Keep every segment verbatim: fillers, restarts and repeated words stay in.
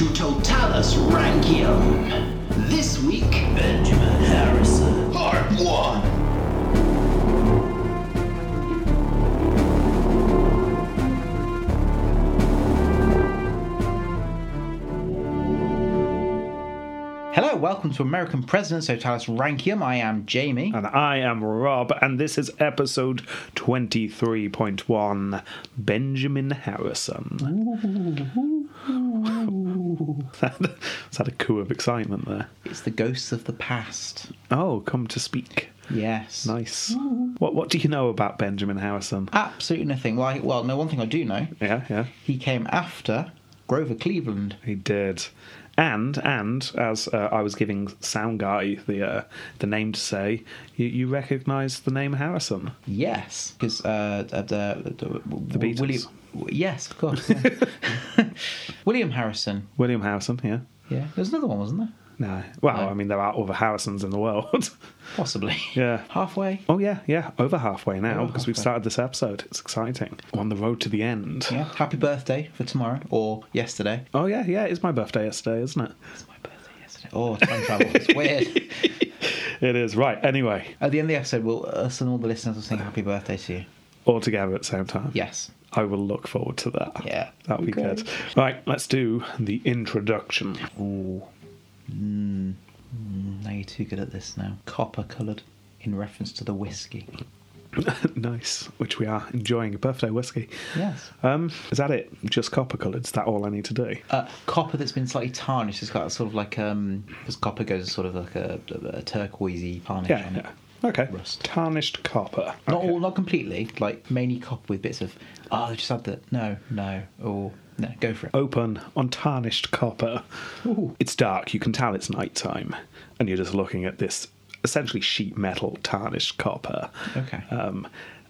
to Totalus Rankium. This week, Benjamin Harrison, Part one. Hello, welcome to American Presidents, Totalus Rankium. I am Jamie. And I am Rob, and this is episode twenty-three point one, Benjamin Harrison. Is that, is that a coup of excitement there? It's the ghosts of the past. Oh, come to speak. Yes. Nice. What What do you know about Benjamin Harrison? Absolutely nothing. Well, I, well, no, one thing I do know. Yeah, yeah. He came after Grover Cleveland. He did. And, and as uh, I was giving Sound Guy the uh, the name to say, you, you recognise the name Harrison? Yes, because uh, the, the, the, the Beatles. William, yes, of course. Yeah. William Harrison. William Harrison, yeah. Yeah, there was another one, wasn't there? No. Well, no. I mean, there are other Harrisons in the world. Possibly. Yeah. Halfway? Oh, yeah, yeah. Over halfway now, over because halfway. We've started this episode. It's exciting. We're on the road to the end. Yeah. Happy birthday for tomorrow or yesterday. Oh, yeah, yeah. It's my birthday yesterday, isn't it? It's my birthday yesterday. Oh, time travel. It's weird. It is. Right. Anyway. At the end of the episode, we'll, us and all the listeners will sing happy birthday to you. All together at the same time. Yes. I will look forward to that. Yeah. That'll be good. good. Right. Let's do the introduction. Ooh. Mm. Now you're too good at this now. Copper coloured in reference to the whiskey. Nice, which we are enjoying. A birthday whiskey. Yes. Um, is that it? Just copper coloured? Is that all I need to do? Uh, copper that's been slightly tarnished. It's got sort of like, um, because copper goes sort of like a, a turquoisey tarnish yeah, on it. Yeah. Okay. Rust. Tarnished copper. Not okay. all, not completely. Like mainly copper with bits of. Oh, they just had that. No, no, or. No, go for it. Open on tarnished copper. Ooh. It's dark. You can tell it's nighttime, and you're just looking at this essentially sheet metal tarnished copper. Okay. Um,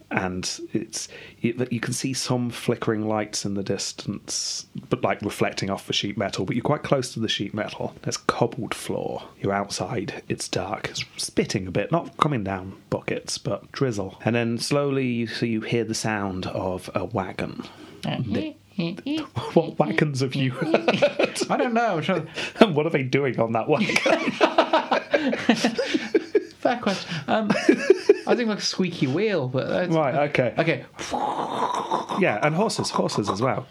and it's you, you can see some flickering lights in the distance, but like reflecting off the sheet metal. But you're quite close to the sheet metal. There's cobbled floor. You're outside. It's dark. It's spitting a bit, not coming down buckets, but drizzle. And then slowly, you so you hear the sound of a wagon. Mm-hmm. The, What wagons have you heard? I don't know. I'm trying to... And what are they doing on that wagon? Fair question. Um, I think like a squeaky wheel. But that's... Right, okay. Okay. Yeah, and horses, horses as well.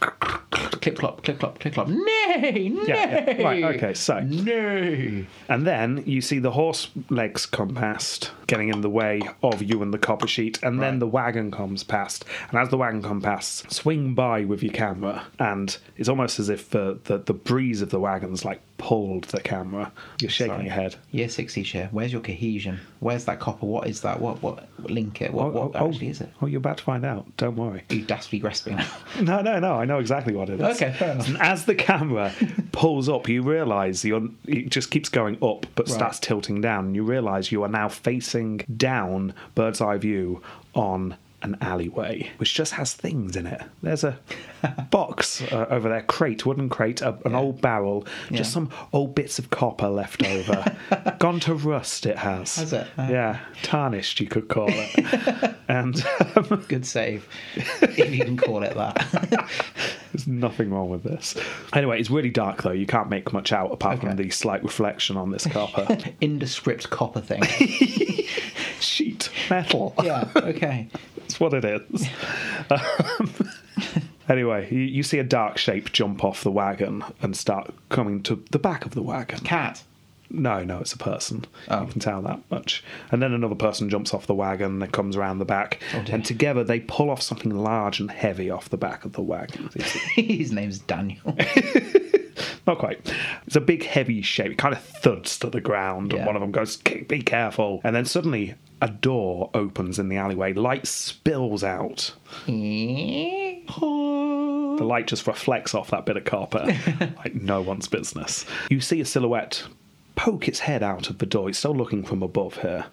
Clip, clop, clip, clop, clip, clop. Nay, nay. Yeah, yeah. Right, okay, so. Nay. And then you see the horse legs come past, getting in the way of you and the copper sheet, and right. then the wagon comes past. And as the wagon comes past, swing by with your camera, and it's almost as if the, the, the breeze of the wagon's like pulled the camera. You're shaking Sorry. your head. Year sixty chair, where's your cohesion? Where's that copper? What is that? What, what, link it? What, oh, what oh, actually is it? Oh, you're about to find out. Don't worry. Are you dastardly grasping now? No, no, no, I know exactly what it is. Okay, fair enough. And as the camera pulls up, you realise you're it just keeps going up, but right. starts tilting down. And you realise you are now facing down, bird's eye view, on an alleyway, which just has things in it. There's a box uh, over there, crate, wooden crate, a, an yeah. old barrel, yeah. just some old bits of copper left over. Gone to rust, it has. Has it? Uh, yeah. Tarnished, you could call it. And um, good save, if you can call it that. There's nothing wrong with this. Anyway, it's really dark, though. You can't make much out apart okay. from the slight reflection on this copper. Indescript copper thing. Sheet metal. Yeah, okay. That's what it is. Um, anyway, you, you see a dark shape jump off the wagon and start coming to the back of the wagon. Cat. No, no, it's a person. Oh. You can tell that much. And then another person jumps off the wagon and comes around the back. Oh, and together they pull off something large and heavy off the back of the wagon. His name's Daniel. Not quite. It's a big, heavy shape. It kind of thuds to the ground. Yeah. And one of them goes, be careful. And then suddenly a door opens in the alleyway. Light spills out. The light just reflects off that bit of copper. Like no one's business. You see a silhouette poke its head out of the door. It's still looking from above here,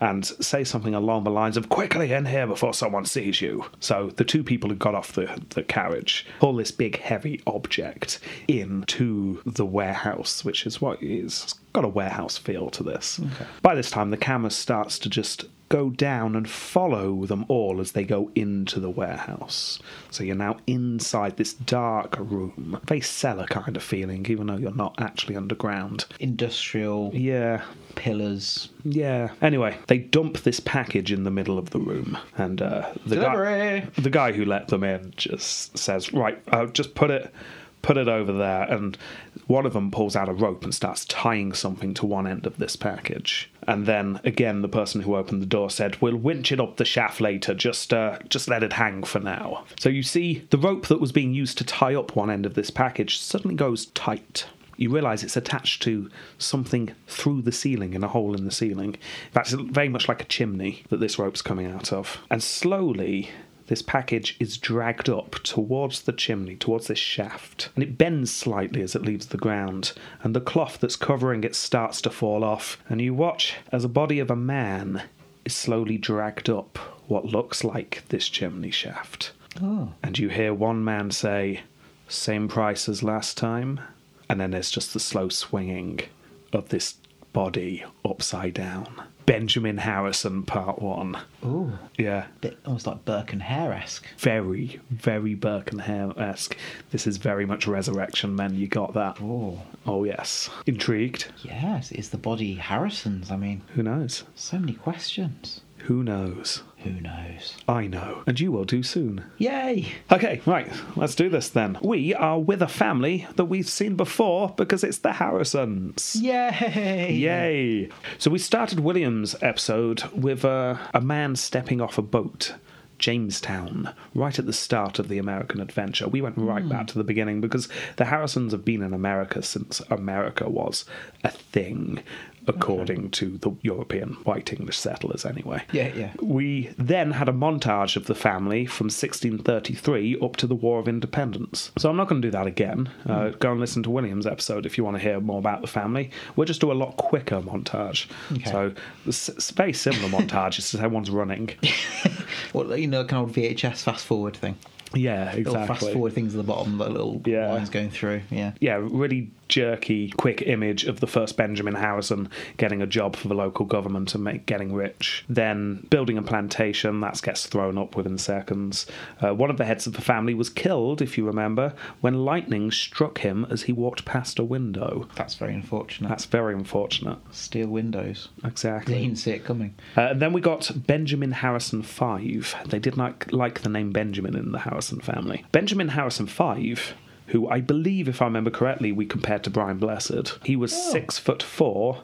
and say something along the lines of, quickly in here before someone sees you. So the two people who got off the, the carriage pull this big heavy object into the warehouse, which is what it is. It's got a warehouse feel to this. Okay. By this time, the camera starts to just go down and follow them all as they go into the warehouse. So you're now inside this dark room. Very cellar kind of feeling, even though you're not actually underground. Industrial. Yeah. Pillars. Yeah. Anyway, they dump this package in the middle of the room. And uh, the, guy, the guy who let them in just says, right, uh, just put it... put it over there, and one of them pulls out a rope and starts tying something to one end of this package. And then, again, the person who opened the door said, we'll winch it up the shaft later, just uh, just let it hang for now. So you see, the rope that was being used to tie up one end of this package suddenly goes tight. You realise it's attached to something through the ceiling, in a hole in the ceiling. That's very much like a chimney that this rope's coming out of. And slowly... this package is dragged up towards the chimney, towards this shaft, and it bends slightly as it leaves the ground, and the cloth that's covering it starts to fall off, and you watch as a body of a man is slowly dragged up what looks like this chimney shaft. Oh. And you hear one man say, same price as last time, and then there's just the slow swinging of this body upside down. Benjamin Harrison, part one. Ooh. Yeah. Bit almost like Burke and Hare-esque. Very, very Burke and Hare-esque. This is very much Resurrection Men, you got that. Ooh. Oh, yes. Intrigued? Yes. Is the body Harrison's? I mean... who knows? So many questions. Who knows? Who knows? I know. And you will do soon. Yay! Okay, right. Let's do this then. We are with a family that we've seen before because it's the Harrisons. Yay! Yay! So we started William's episode with uh, a man stepping off a boat. Jamestown, right at the start of the American adventure. We went right mm. back to the beginning because the Harrisons have been in America since America was a thing, according okay. to the European white English settlers anyway. Yeah, yeah. We then had a montage of the family from sixteen thirty-three up to the War of Independence. So I'm not going to do that again. Mm. Uh, go and listen to William's episode if you want to hear more about the family. We'll just do a lot quicker montage. Okay. So it's a very similar montage. It's just everyone's running. Well, you know, kind of V H S fast-forward thing. Yeah, exactly. Little fast-forward things at the bottom, the little yeah. lines going through, yeah. Yeah, really jerky, quick image of the first Benjamin Harrison getting a job for the local government and make, getting rich. Then building a plantation, that gets thrown up within seconds. Uh, one of the heads of the family was killed, if you remember, when lightning struck him as he walked past a window. That's very unfortunate. That's very unfortunate. Steel windows. Exactly. They didn't see it coming. Uh, and then we got Benjamin Harrison five. They did not like the name Benjamin in the Harrison family. Benjamin Harrison five, who I believe, if I remember correctly, we compared to Brian Blessed. He was oh. six foot four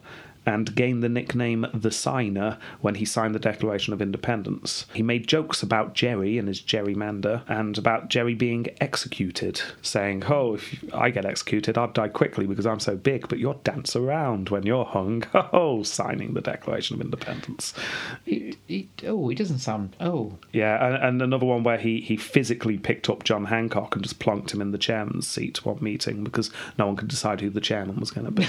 and gained the nickname The Signer when he signed the Declaration of Independence. He made jokes about Jerry and his gerrymander and about Jerry being executed, saying, oh, if I get executed, I'll die quickly because I'm so big, but you'll dance around when you're hung. Oh, signing the Declaration of Independence. He, he, oh, he doesn't sound... oh. Yeah, and, and another one where he, he physically picked up John Hancock and just plonked him in the chairman's seat one meeting because no one could decide who the chairman was going to be.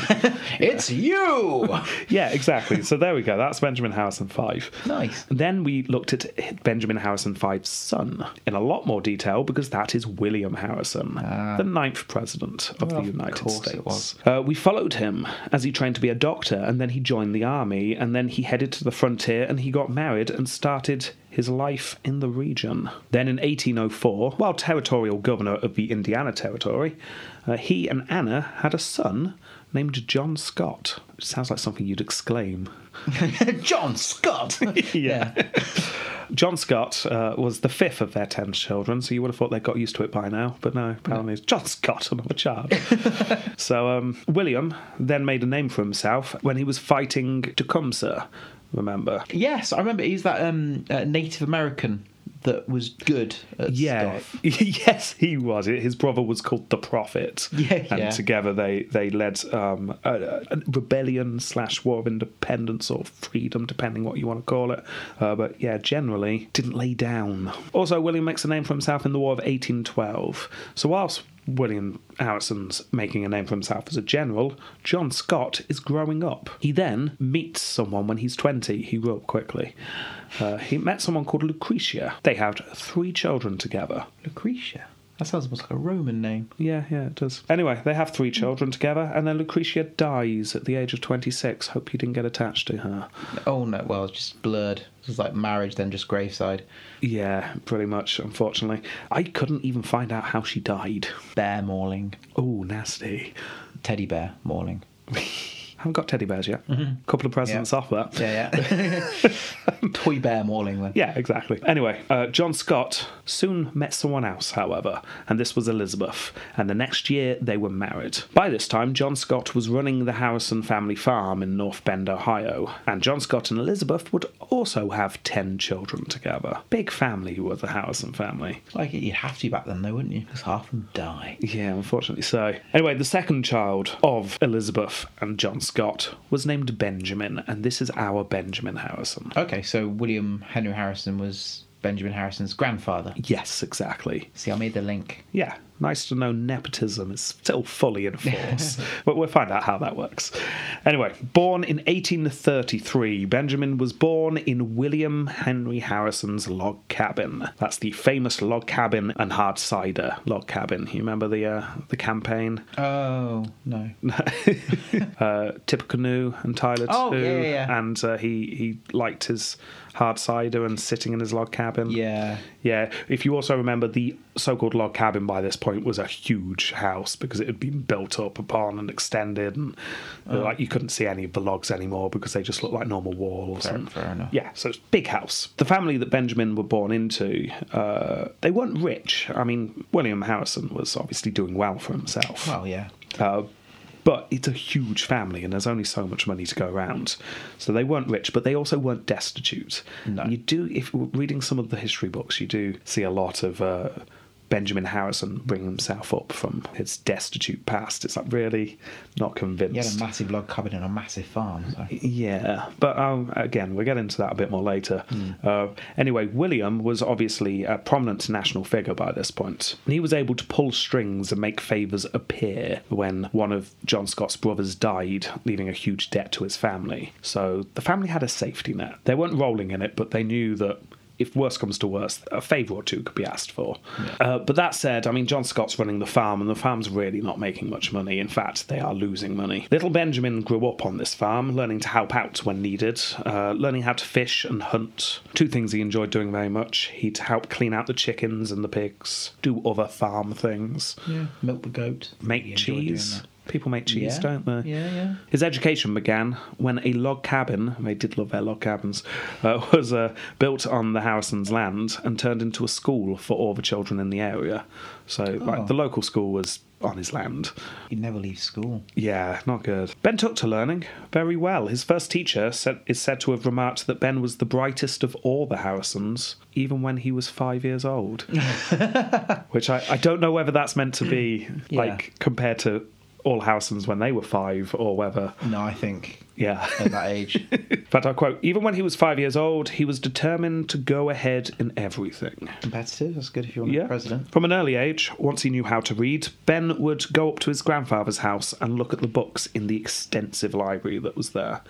It's you! Yeah, exactly. So there we go. That's Benjamin Harrison five. Nice. Then we looked at Benjamin Harrison five's son in a lot more detail because that is William Harrison, uh, the ninth president of well, the United of States. It was. Uh, we followed him as he trained to be a doctor, and then he joined the army, and then he headed to the frontier, and he got married and started his life in the region. Then in eighteen oh four, while territorial governor of the Indiana Territory, uh, he and Anna had a son named John Scott. Which sounds like something you'd exclaim. John Scott! Yeah. yeah. John Scott uh, was the fifth of their ten children, so you would have thought they got used to it by now, but no, apparently it's John Scott, another child. So um, William then made a name for himself when he was fighting Tecumseh, remember? Yes, I remember he's that um, uh, Native American that was good at yeah. stuff. Yes, he was. His brother was called the Prophet. Yeah, and yeah. together they, they led um, a, a rebellion slash war of independence or freedom, depending what you want to call it. Uh, but yeah, generally didn't lay down. Also, William makes a name for himself in the War of eighteen twelve. So whilst William Harrison's making a name for himself as a general, John Scott is growing up. He then meets someone when he's twenty. He grew up quickly. Uh, he met someone called Lucretia. They had three children together. Lucretia? That sounds almost like a Roman name. Yeah, yeah, it does. Anyway, they have three children together, and then Lucretia dies at the age of twenty-six. Hope you didn't get attached to her. Oh, no. Well, it's just blurred. It was like marriage, then just graveside. Yeah, pretty much, unfortunately. I couldn't even find out how she died. Bear mauling. Oh, nasty. Teddy bear mauling. Haven't got teddy bears yet. Mm-hmm. Couple of presents yeah. off that. Yeah, yeah. Toy bear mauling then. Yeah, exactly. Anyway, uh, John Scott soon met someone else, however, and this was Elizabeth. And the next year, they were married. By this time, John Scott was running the Harrison family farm in North Bend, Ohio. And John Scott and Elizabeth would also have ten children together. Big family were the Harrison family. Like, you'd have to back then, though, wouldn't you? Because half of them die. Yeah, unfortunately so. Anyway, the second child of Elizabeth and John Scott Scott was named Benjamin, and this is our Benjamin Harrison. Okay, so William Henry Harrison was Benjamin Harrison's grandfather. Yes, exactly. See, I made the link. Yeah. Nice to know nepotism is still fully in force. But we'll find out how that works. Anyway, born in eighteen thirty-three, Benjamin was born in William Henry Harrison's log cabin. That's the famous log cabin and hard cider log cabin. You remember the uh, the campaign? Oh, no. uh, Tippecanoe and Tyler oh, too. Yeah, yeah. And uh, he, he liked his hard cider and sitting in his log cabin. Yeah. Yeah. If you also remember, the so-called log cabin by this point was a huge house because it had been built up upon and extended, and oh. like you couldn't see any of the logs anymore because they just looked like normal walls. Fair, and, fair enough. Yeah, so it's a big house. The family that Benjamin were born into, uh, they weren't rich. I mean, William Harrison was obviously doing well for himself. Well, yeah. Uh, But it's a huge family, and there's only so much money to go around. So they weren't rich, but they also weren't destitute. No. You do, if reading some of the history books, you do see a lot of... Uh, Benjamin Harrison bring himself up from his destitute past. It's like really not convinced. He had a massive log cabin and a massive farm. So. Yeah, but um, again, we'll get into that a bit more later. Mm. Uh, anyway, William was obviously a prominent national figure by this point. He was able to pull strings and make favours appear when one of John Scott's brothers died, leaving a huge debt to his family. So the family had a safety net. They weren't rolling in it, but they knew that if worse comes to worse, a favour or two could be asked for. Yeah. Uh, but that said, I mean, John Scott's running the farm, and the farm's really not making much money. In fact, they are losing money. Little Benjamin grew up on this farm, learning to help out when needed, uh, learning how to fish and hunt. Two things he enjoyed doing very much. He'd help clean out the chickens and the pigs, do other farm things. Yeah, milk the goat. Make he cheese. People make cheese, yeah. don't they? Yeah, yeah. His education began when a log cabin, they did love their log cabins, uh, was uh, built on the Harrison's land and turned into a school for all the children in the area. So oh. like, the local school was on his land. He'd never leave school. Yeah, not good. Ben took to learning very well. His first teacher said, is said to have remarked that Ben was the brightest of all the Harrisons, even when he was five years old. Which I, I don't know whether that's meant to be, like, yeah. compared to... all Harrisons when they were five, or whether... No, I think... Yeah. At that age. In fact, I'll quote, even when he was five years old, he was determined to go ahead in everything. Competitive, that's good if you want to yeah. be president. From an early age, once he knew how to read, Ben would go up to his grandfather's house and look at the books in the extensive library that was there.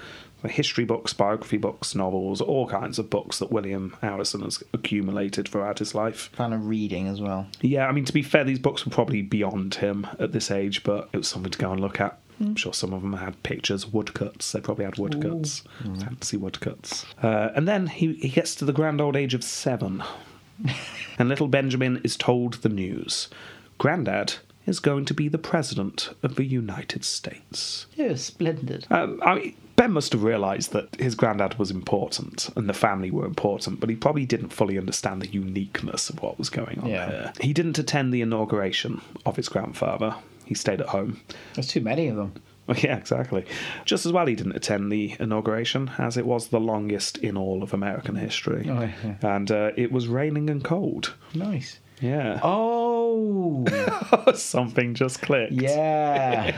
The history books, biography books, novels, all kinds of books that William Harrison has accumulated throughout his life. Kind of reading as well. Yeah, I mean, to be fair, these books were probably beyond him at this age, but it was something to go and look at. I'm sure some of them had pictures, woodcuts. They probably had woodcuts, Ooh. fancy woodcuts. Uh, and then he, he gets to the grand old age of seven. And little Benjamin is told the news. Grandad is going to be the president of the United States. Yeah, splendid. Uh, I mean, Ben must have realised that his granddad was important and the family were important, but he probably didn't fully understand the uniqueness of what was going on yeah. here. He didn't attend the inauguration of his grandfather. He stayed at home. There's too many of them. Yeah, exactly. Just as well he didn't attend the inauguration, as it was the longest in all of American history. Oh, yeah. And uh, it was raining and cold. Nice. Yeah. Oh! Something just clicked. Yeah.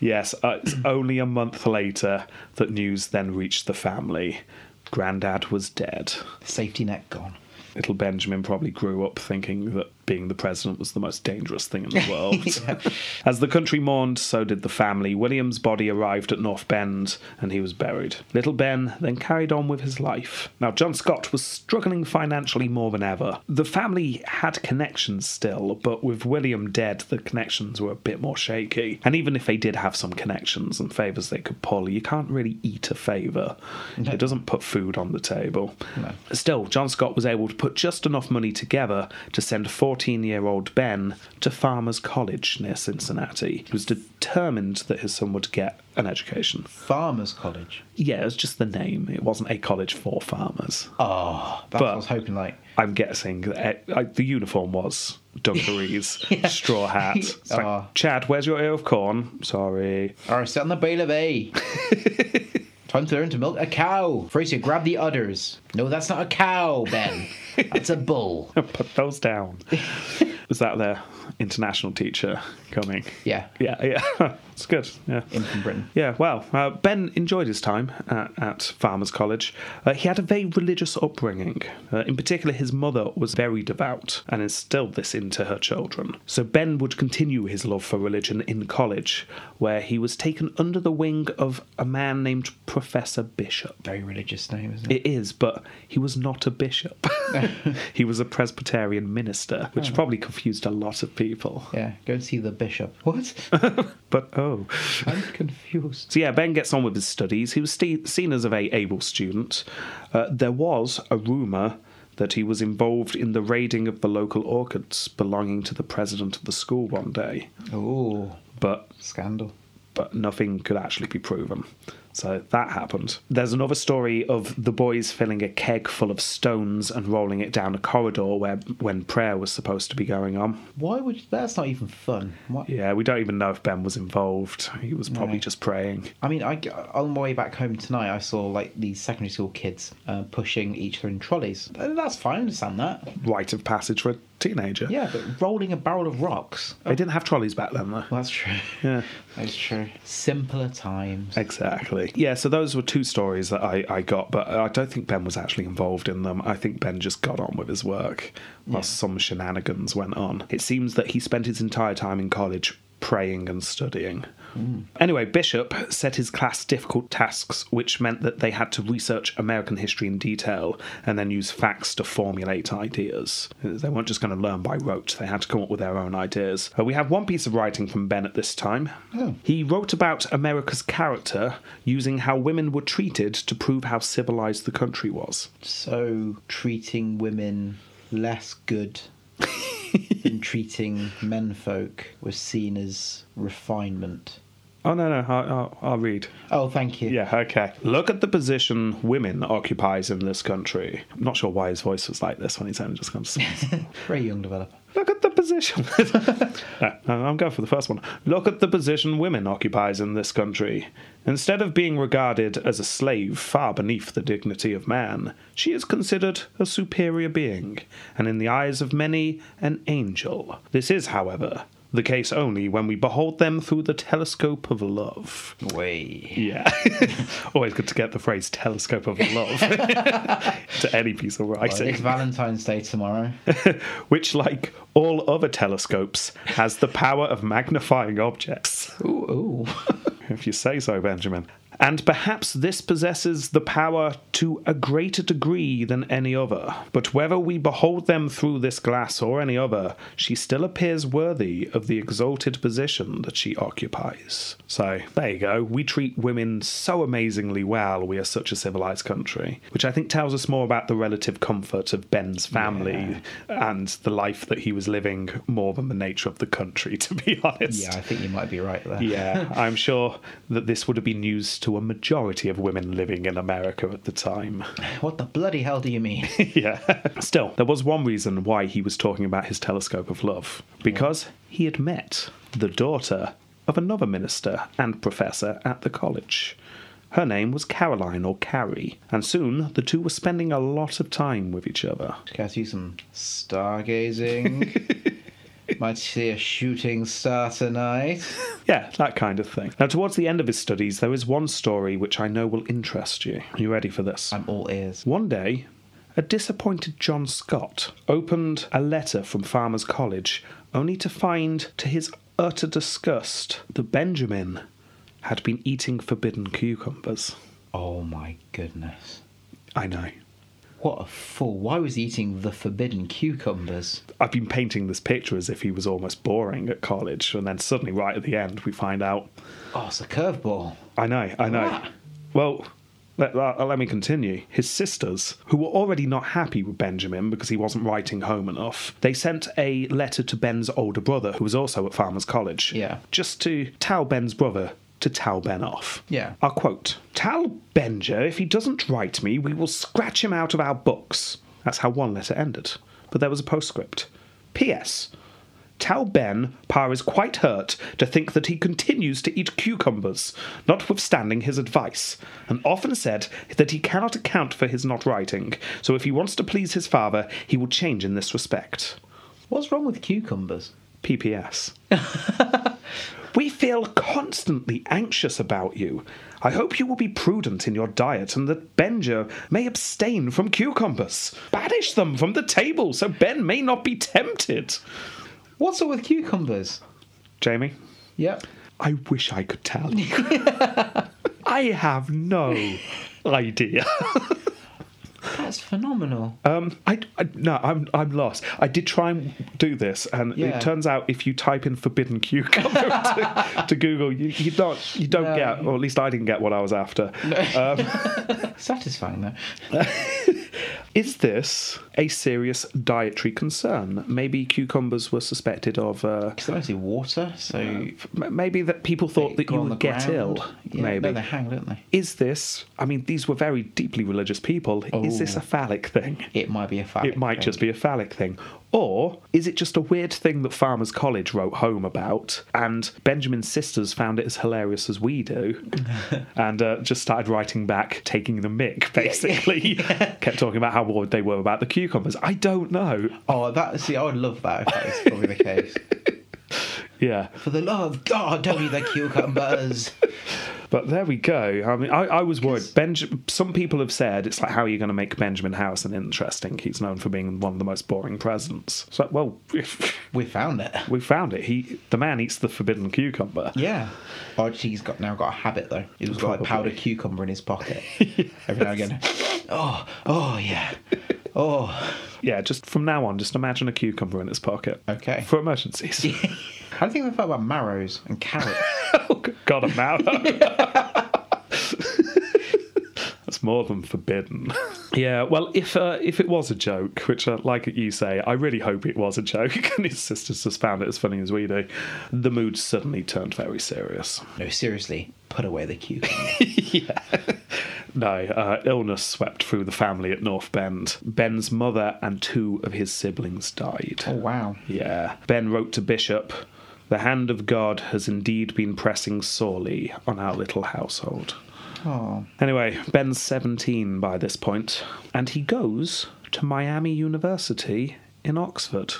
Yes, uh, it's only a month later that news then reached the family. Grandad was dead. Safety net gone. Little Benjamin probably grew up thinking that being the president was the most dangerous thing in the world. Yeah. As the country mourned, so did the family. William's body arrived at North Bend, and he was buried. Little Ben then carried on with his life. Now, John Scott was struggling financially more than ever. The family had connections still, but with William dead, the connections were a bit more shaky. And even if they did have some connections and favours they could pull, you can't really eat a favour. No. It doesn't put food on the table. No. Still, John Scott was able to put just enough money together to send fourteen-year-old Ben to Farmers College near Cincinnati. He was determined that his son would get an education. Farmers College? Yeah, it was just the name. It wasn't a college for farmers. Oh, that's what I was hoping, like... I'm guessing that it, like, the uniform was dungarees, yeah. straw hat. It's like, oh. Chad, where's your ear of corn? Sorry. All right, sit on the bale of hay. Time to learn to milk a cow. Fraser, grab the udders. No, that's not a cow, Ben. That's a bull. Put those down. Was that their international teacher coming? Yeah. Yeah, yeah. It's good. Yeah. In from Britain. Yeah, well, uh, Ben enjoyed his time at, at Farmers College. Uh, he had a very religious upbringing. Uh, in particular, his mother was very devout and instilled this into her children. So Ben would continue his love for religion in college, where he was taken under the wing of a man named Professor Bishop. Very religious name, isn't it? It is, but he was not a bishop. He was a Presbyterian minister, which oh. probably confused a lot of people. Yeah, go and see the bishop. What? But, oh. I'm confused. So, yeah, Ben gets on with his studies. He was st- seen as a very able student. Uh, there was a rumour that he was involved in the raiding of the local orchids belonging to the president of the school one day. Oh. But... Scandal. But nothing could actually be proven. So that happened. There's another story of the boys filling a keg full of stones and rolling it down a corridor where when prayer was supposed to be going on. Why would you, that's not even fun. What? Yeah, we don't even know if Ben was involved. He was probably no. just praying. I mean, I, on my way back home tonight, I saw like these secondary school kids uh, pushing each other in trolleys. That's fine, I understand that. Rite of passage for a teenager. Yeah, but rolling a barrel of rocks. They didn't have trolleys back then, though. Well, that's true. Yeah, that's true. Simpler times. Exactly. Yeah, so those were two stories that I, I got, but I don't think Ben was actually involved in them. I think Ben just got on with his work whilst yeah. some shenanigans went on. It seems that he spent his entire time in college praying and studying. Mm. Anyway, Bishop set his class difficult tasks, which meant that they had to research American history in detail and then use facts to formulate ideas. They weren't just going to learn by rote, they had to come up with their own ideas. Uh, we have one piece of writing from Ben at this time. Oh. He wrote about America's character using how women were treated to prove how civilized the country was. So, treating women less good... in treating menfolk was seen as refinement. Oh, no, no, I'll, I'll read. Oh, thank you. Yeah, okay. Look at the position women occupies in this country. I'm not sure why his voice was like this when he's only just gone to sleep. Very young developer. Look at the position. no, I'm going for the first one. Look at the position women occupies in this country. Instead of being regarded as a slave far beneath the dignity of man, she is considered a superior being, and in the eyes of many, an angel. This is, however... the case only when we behold them through the telescope of love. Way. Yeah. Always good to get the phrase telescope of love to any piece of writing. Well, it's Valentine's Day tomorrow. Which, like all other telescopes, has the power of magnifying objects. Ooh. ooh. If you say so, Benjamin. And perhaps this possesses the power to a greater degree than any other. But whether we behold them through this glass or any other, she still appears worthy of the exalted position that she occupies. So, there you go. We treat women so amazingly well. We are such a civilized country. Which I think tells us more about the relative comfort of Ben's family yeah. and the life that he was living more than the nature of the country, to be honest. Yeah, I think you might be right there. Yeah, I'm sure that this would have been news to a majority of women living in America at the time. What the bloody hell do you mean? Yeah. Still, there was one reason why he was talking about his telescope of love. Because he had met the daughter of another minister and professor at the college. Her name was Caroline, or Carrie, and soon the two were spending a lot of time with each other. Can I see some stargazing? Might see a shooting star tonight. Yeah, that kind of thing. Now, towards the end of his studies, there is one story which I know will interest you. Are you ready for this? I'm all ears. One day, A disappointed John Scott opened a letter from Farmers College only to find, to his utter disgust, that Benjamin had been eating forbidden cucumbers. Oh my goodness. I know. What a fool. Why was he eating the forbidden cucumbers? I've been painting this picture as if he was almost boring at college, and then suddenly right at the end we find out... Oh, it's a curveball. I know, I know. What? Well... Let, let, let me continue. His sisters, who were already not happy with Benjamin because he wasn't writing home enough, they sent a letter to Ben's older brother, who was also at Farmers College, yeah, just to tell Ben's brother to tell Ben off. Yeah. I'll quote, "Tell Benja if he doesn't write me, we will scratch him out of our books." That's how one letter ended. But there was a postscript. P S Tell Ben, Pa is quite hurt to think that he continues to eat cucumbers, notwithstanding his advice, and often said that he cannot account for his not writing, so if he wants to please his father, he will change in this respect. What's wrong with cucumbers? P P S We feel constantly anxious about you. I hope you will be prudent in your diet and that Benja may abstain from cucumbers. Banish them from the table so Ben may not be tempted. What's up with cucumbers? Jamie? Yep. I wish I could tell you. I have no idea. That's phenomenal. Um, I, I no, I'm I'm lost. I did try and do this, and yeah. It turns out if you type in "forbidden cucumber" to, to Google, you, you don't you don't no. get, or at least I didn't get what I was after. No. Um, Satisfying though. Is this a serious dietary concern? Maybe cucumbers were suspected of... Because uh, they're water, so... Uh, maybe that people thought that you would get ground. ill. Yeah, maybe. No, they hang, don't they? Is this... I mean, these were very deeply religious people. Oh, is this a phallic thing? It might be a phallic thing. It might thing. just be a phallic thing. Or is it just a weird thing that Farmers College wrote home about and Benjamin's sisters found it as hilarious as we do and uh, just started writing back, taking the mick, basically. Yeah. Kept talking about how worried they were about the cucumbers. I don't know. Oh, that see, I would love that if that was probably the case. Yeah. For the love of God, don't eat the cucumbers. But there we go. I mean, I, I was worried. Benj- some people have said, it's like, how are you going to make Benjamin Harrison interesting? He's known for being one of the most boring presidents. It's like, well... we found it. We found it. He, The man eats the forbidden cucumber. Yeah. Oh, he's got now got a habit, though. He's got like powdered cucumber in his pocket. Yes. Every now and again. Oh, oh, yeah. Oh. Yeah, just from now on, just imagine a cucumber in his pocket. Okay. For emergencies. Yeah. How do you think they felt about marrows and carrots? Oh, God, a marrow. That's more than forbidden. Yeah, well, if uh, if it was a joke, which, uh, like you say, I really hope it was a joke, and his sisters just found it as funny as we do, the mood suddenly turned very serious. No, seriously, put away the cucumber. Yeah. No, uh, illness swept through the family at North Bend. Ben's mother and two of his siblings died. Oh, wow. Yeah. Ben wrote to Bishop... The hand of God has indeed been pressing sorely on our little household. Oh. Anyway, Ben's seventeen by this point, and he goes to Miami University in Oxford.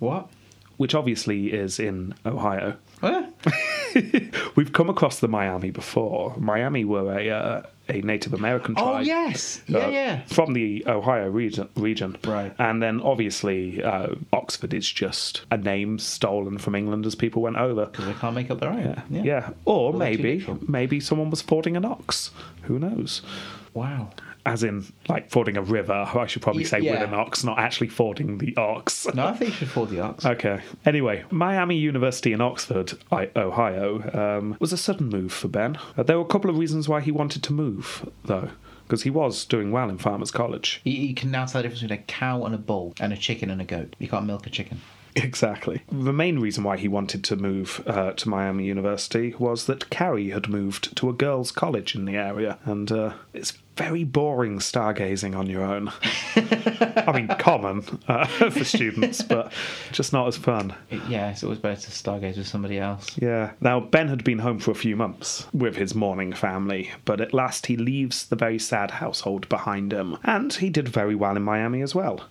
What? Which obviously is in Ohio. Huh? We've come across the Miami before. Miami were a uh, a Native American tribe. Oh, yes. Uh, yeah, yeah. From the Ohio region. region. Right. And then, obviously, uh, Oxford is just a name stolen from England as people went over. Because they can't make up their own. Yeah. yeah. yeah. Or well, maybe maybe someone was fording an ox. Who knows? Wow. As in, like, fording a river. I should probably say yeah. with an ox, not actually fording the ox. No, I think you should ford the ox. Okay. Anyway, Miami University in Oxford, Ohio, um, was a sudden move for Ben. Uh, there were a couple of reasons why he wanted to move, though, because he was doing well in Farmers College. You, you can now tell the difference between a cow and a bull and a chicken and a goat. You can't milk a chicken. Exactly. The main reason why he wanted to move uh, to Miami University was that Carrie had moved to a girls' college in the area, and uh, it's very boring stargazing on your own. I mean, common uh, for students, but just not as fun. Yeah, it's always better to stargaze with somebody else. Yeah. Now, Ben had been home for a few months with his mourning family, but at last he leaves the very sad household behind him, and he did very well in Miami as well.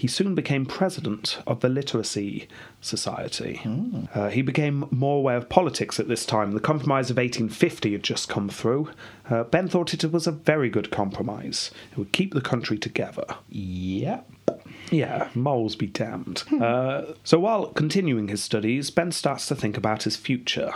he soon became president of the Literacy Society. Mm. Uh, he became more aware of politics at this time. The Compromise of eighteen fifty had just come through. Uh, Ben thought it was a very good compromise. It would keep the country together. Yep. Yeah, morals be damned. Hmm. Uh, so while continuing his studies, Ben starts to think about his future.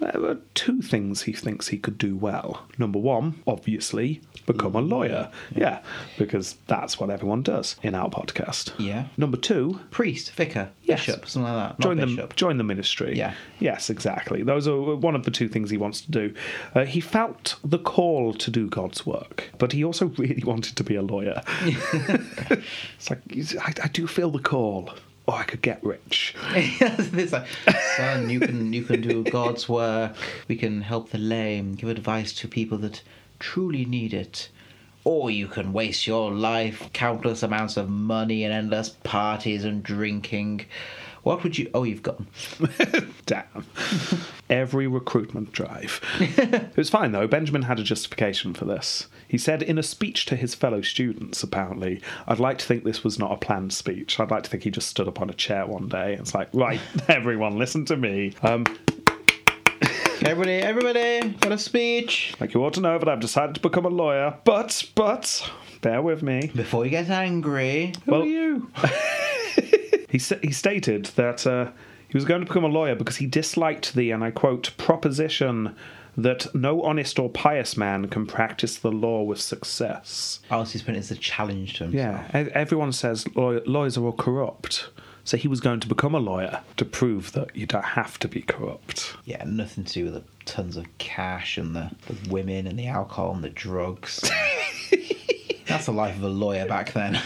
There are two things he thinks he could do well. Number one, obviously, become a lawyer. Yeah, yeah, because that's what everyone does in our podcast. Yeah. Number two... priest, vicar, yes. bishop, something like that. Join Not bishop. The, join the ministry. Yeah. Yes, exactly. Those are one of the two things he wants to do. Uh, he felt the call to do God's work, but he also really wanted to be a lawyer. It's like, I, I do feel the call. Oh, I could get rich. It's like, son, you can you can do God's work. We can help the lame, give advice to people that truly need it. Or you can waste your life, countless amounts of money and endless parties and drinking. What would you... Oh, you've gone. Damn. Every recruitment drive. It was fine, though. Benjamin had a justification for this. He said in a speech to his fellow students, apparently, I'd like to think this was not a planned speech. I'd like to think he just stood up on a chair one day and it's like, right, everyone, listen to me. Um... Everybody, everybody, got a speech. Like, you ought to know that I've decided to become a lawyer. But, but, bear with me. Before you get angry, who well, are you? He he stated that uh, he was going to become a lawyer because he disliked the, and I quote, proposition that no honest or pious man can practice the law with success. Oh, so he's putting it as a challenge to himself. Yeah, everyone says law- lawyers are all corrupt. So he was going to become a lawyer to prove that you don't have to be corrupt. Yeah, nothing to do with the tons of cash and the, the women and the alcohol and the drugs. That's the life of a lawyer back then.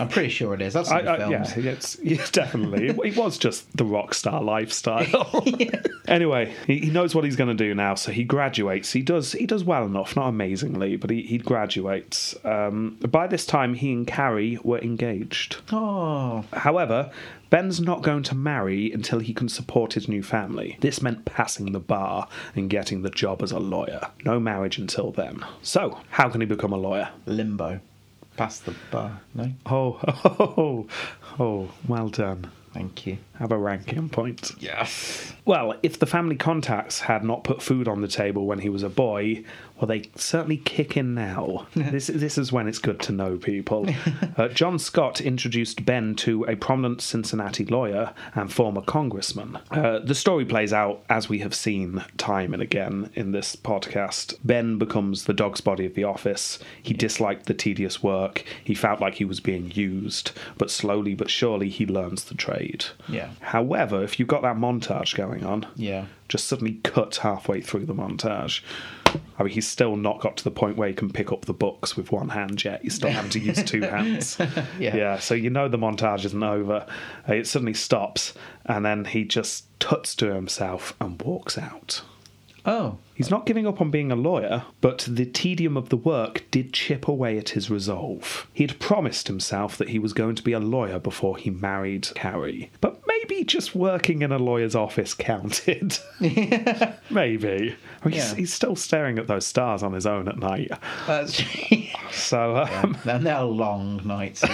I'm pretty sure it is. That's in the films. Yeah, it's, yeah, definitely. It, it was just the rock star lifestyle. Yeah. Anyway, he, he knows what he's going to do now, so he graduates. He does He does well enough, not amazingly, but he, he graduates. Um, by this time, he and Carrie were engaged. Oh. However... Ben's not going to marry until he can support his new family. This meant passing the bar and getting the job as a lawyer. No marriage until then. So, how can he become a lawyer? Limbo. Pass the bar, no? Oh, oh, oh, oh, well done. Thank you. Have a ranking point. Yes. Well, if the family contacts had not put food on the table when he was a boy, well, they certainly kick in now. This this is when it's good to know people. Uh, John Scott introduced Ben to a prominent Cincinnati lawyer and former congressman. Uh, the story plays out, as we have seen time and again in this podcast. Ben becomes the dog's body of the office. He disliked the tedious work. He felt like he was being used. But slowly but surely, he learns the trade. Yeah. However, if you've got that montage going on, yeah, just suddenly cut halfway through the montage. I mean, he's still not got to the point where he can pick up the books with one hand yet. He's still having to use two hands. Yeah. Yeah, so you know the montage isn't over. Uh, it suddenly stops, and then he just tuts to himself and walks out. Oh. He's not giving up on being a lawyer, but the tedium of the work did chip away at his resolve. He had promised himself that he was going to be a lawyer before he married Carrie. But maybe just working in a lawyer's office counted. Maybe. I mean, yeah. he's, he's still staring at those stars on his own at night. That's... so um, yeah. And they're long nights.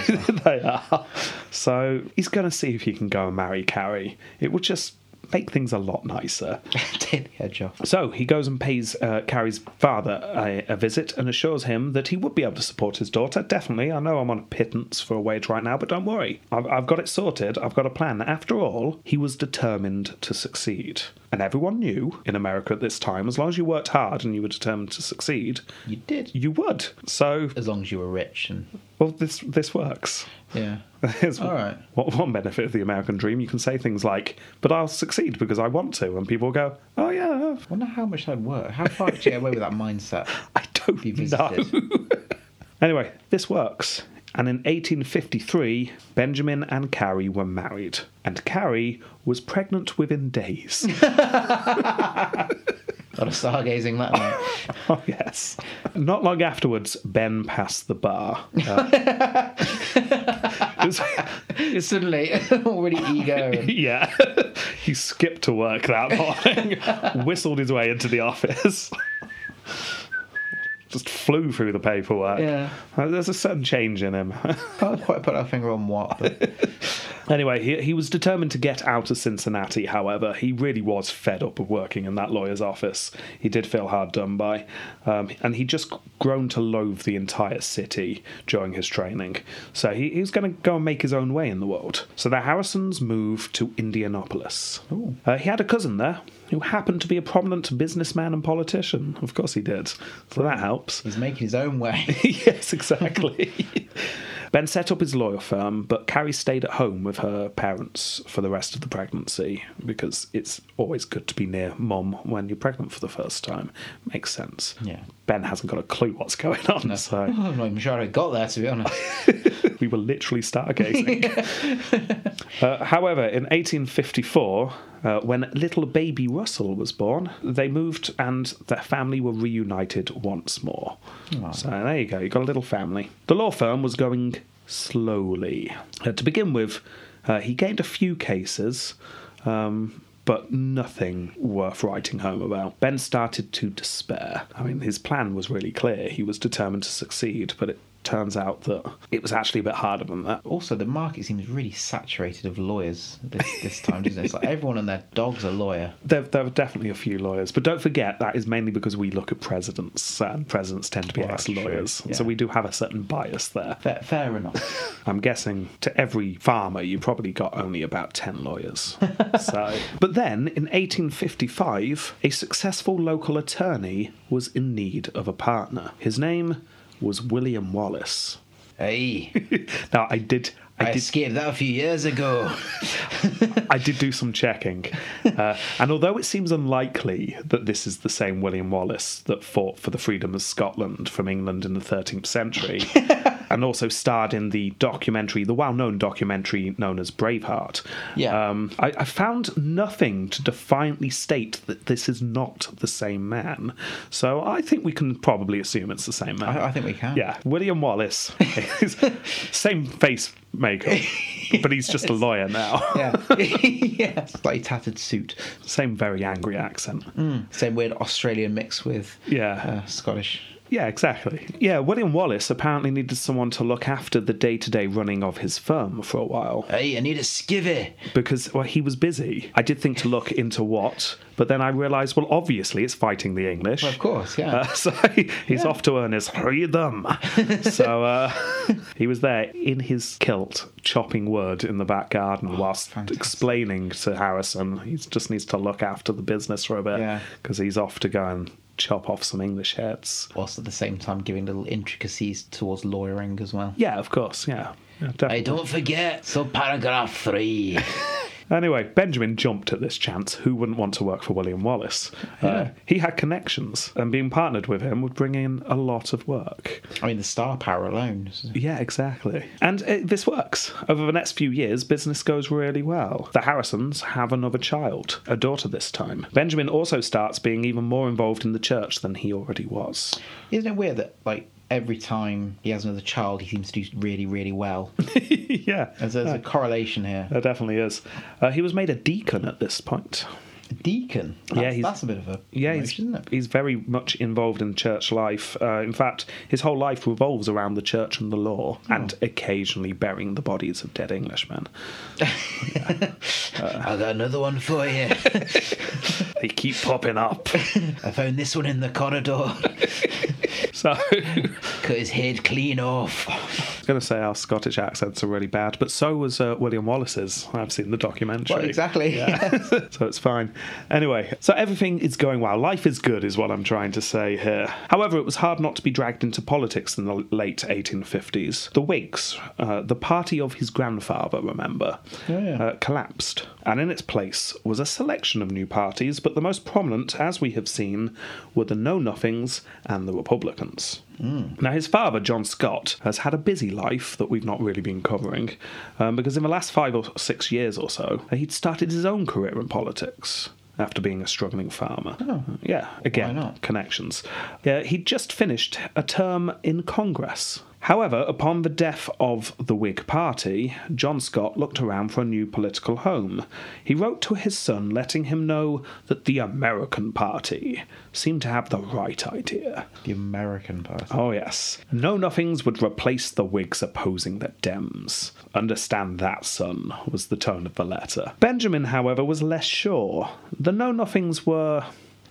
They are. So he's going to see if he can go and marry Carrie. It would just... make things a lot nicer. Take the edge off. So he goes and pays uh, Carrie's father a, a visit and assures him that he would be able to support his daughter. Definitely. I know I'm on a pittance for a wage right now, but don't worry. I've, I've got it sorted. I've got a plan. After all, he was determined to succeed. And everyone knew in America at this time, as long as you worked hard and you were determined to succeed... You did. You would. So... as long as you were rich and... Well, this this works. Yeah. Here's all right. What one benefit of the American dream? You can say things like, "But I'll succeed because I want to," and people go, "Oh yeah." I wonder how much that'd work. How far could you get away with that mindset? I don't know. Anyway, this works, and in eighteen fifty-three, Benjamin and Carrie were married, and Carrie was pregnant within days. A lot of stargazing that night. Oh, yes. Not long afterwards, Ben passed the bar. Uh, it was, it's suddenly already ego. And... yeah. He skipped to work that morning, whistled his way into the office. just flew through the paperwork. Yeah. There's a sudden change in him. Can't quite put our finger on what. But... Anyway, he, he was determined to get out of Cincinnati, however. He really was fed up of working in that lawyer's office. He did feel hard done by. Um, and he'd just grown to loathe the entire city during his training. So he, he was going to go and make his own way in the world. So the Harrisons moved to Indianapolis. Uh, he had a cousin there who happened to be a prominent businessman and politician. Of course he did. So that helps. He's making his own way. Yes, exactly. Ben set up his lawyer firm, but Carrie stayed at home with her parents for the rest of the pregnancy, because it's always good to be near mum when you're pregnant for the first time. Makes sense. Yeah. Ben hasn't got a clue what's going on. No. So. Well, I'm not even sure I got there, to be honest. We were literally stargazing. uh, however, in eighteen fifty-four... Uh, when little baby Russell was born, they moved and their family were reunited once more. Wow. So there you go, you got a little family. The law firm was going slowly. Uh, to begin with, uh, he gained a few cases, um, but nothing worth writing home about. Ben started to despair. I mean, his plan was really clear. He was determined to succeed, but it turns out that it was actually a bit harder than that. Also, the market seems really saturated of lawyers this, this time, doesn't it? It's like everyone and their dog's a lawyer. There, there are definitely a few lawyers, but don't forget that is mainly because we look at presidents, and presidents tend to be well, ex-lawyers, yeah. So we do have a certain bias there. Fair, fair enough. I'm guessing to every farmer you probably got only about ten lawyers. So, but then, in eighteen fifty-five, a successful local attorney was in need of a partner. His name was William Wallace. Hey. Now, I did... I, I did, skipped that a few years ago. I did do some checking. Uh, and although it seems unlikely that this is the same William Wallace that fought for the freedom of Scotland from England in the thirteenth century... and also starred in the documentary, the well-known documentary known as Braveheart. Yeah. Um, I, I found nothing to defiantly state that this is not the same man. So I think we can probably assume it's the same man. I, I think we can. Yeah. William Wallace. Same face makeup, but he's just a lawyer now. Yeah. Yeah. Slightly tattered suit. Same very angry accent. Mm. Same weird Australian mix with yeah. uh, Scottish... Yeah, exactly. Yeah, William Wallace apparently needed someone to look after the day-to-day running of his firm for a while. Hey, I need a skivvy. Because, well, he was busy. I did think to look into what, but then I realised, well, obviously it's fighting the English. Well, of course, yeah. Uh, so he's yeah. off to earn his freedom. So uh, he was there in his kilt, chopping wood in the back garden, oh, whilst fantastic. explaining to Harrison he just needs to look after the business for a bit, because yeah. he's off to go and... chop off some English heads. Whilst at the same time giving little intricacies towards lawyering as well. Yeah, of course, yeah. yeah hey, don't forget, sub-paragraph three. Anyway, Benjamin jumped at this chance. Who wouldn't want to work for William Wallace? Yeah. Uh, he had connections, and being partnered with him would bring in a lot of work. I mean, the star power alone. Yeah, exactly. And it, this works. Over the next few years, business goes really well. The Harrisons have another child, a daughter this time. Benjamin also starts being even more involved in the church than he already was. Isn't it weird that, like, every time he has another child, he seems to do really, really well? Yeah. There's, there's yeah. a correlation here. There definitely is. Uh, he was made a deacon at this point. A deacon? That's, yeah, he's, that's a bit of a... Yeah, he's, isn't it? He's very much involved in church life. Uh, in fact, his whole life revolves around the church and the law, oh. and occasionally burying the bodies of dead Englishmen. Yeah. uh, I got another one for you. They keep popping up. I found this one in the corridor. So, cut his head clean off. I was going to say our Scottish accents are really bad, but so was uh, William Wallace's. I've seen the documentary. Well, exactly. Yeah. Yes. So it's fine. Anyway, so everything is going well. Life is good is what I'm trying to say here. However, it was hard not to be dragged into politics in the late eighteen fifties. The Whigs, uh, the party of his grandfather, remember, oh, yeah. uh, collapsed. And in its place was a selection of new parties, but the most prominent, as we have seen, were the Know-Nothings and the Republicans. Mm. Now, his father, John Scott, has had a busy life that we've not really been covering, um, because in the last five or six years or so, he'd started his own career in politics after being a struggling farmer. Oh. Yeah, again, connections. Yeah, he'd just finished a term in Congress. However, upon the death of the Whig Party, John Scott looked around for a new political home. He wrote to his son letting him know that the American Party seemed to have the right idea. The American Party? Oh, yes. Know-nothings would replace the Whigs opposing the Dems. Understand that, son, was the tone of the letter. Benjamin, however, was less sure. The know-nothings were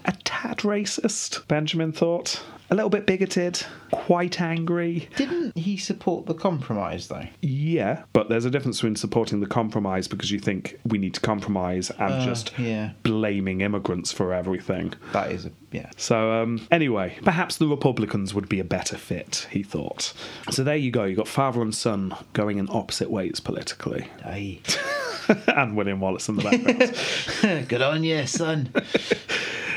a tad racist, Benjamin thought. A little bit bigoted, quite angry. Didn't he support the compromise, though? Yeah, but there's a difference between supporting the compromise because you think we need to compromise and uh, just yeah. blaming immigrants for everything. That is, a, yeah. So, um, anyway, perhaps the Republicans would be a better fit, he thought. So there you go, you got father and son going in opposite ways politically. Aye. And William Wallace in the background. Good on you, son.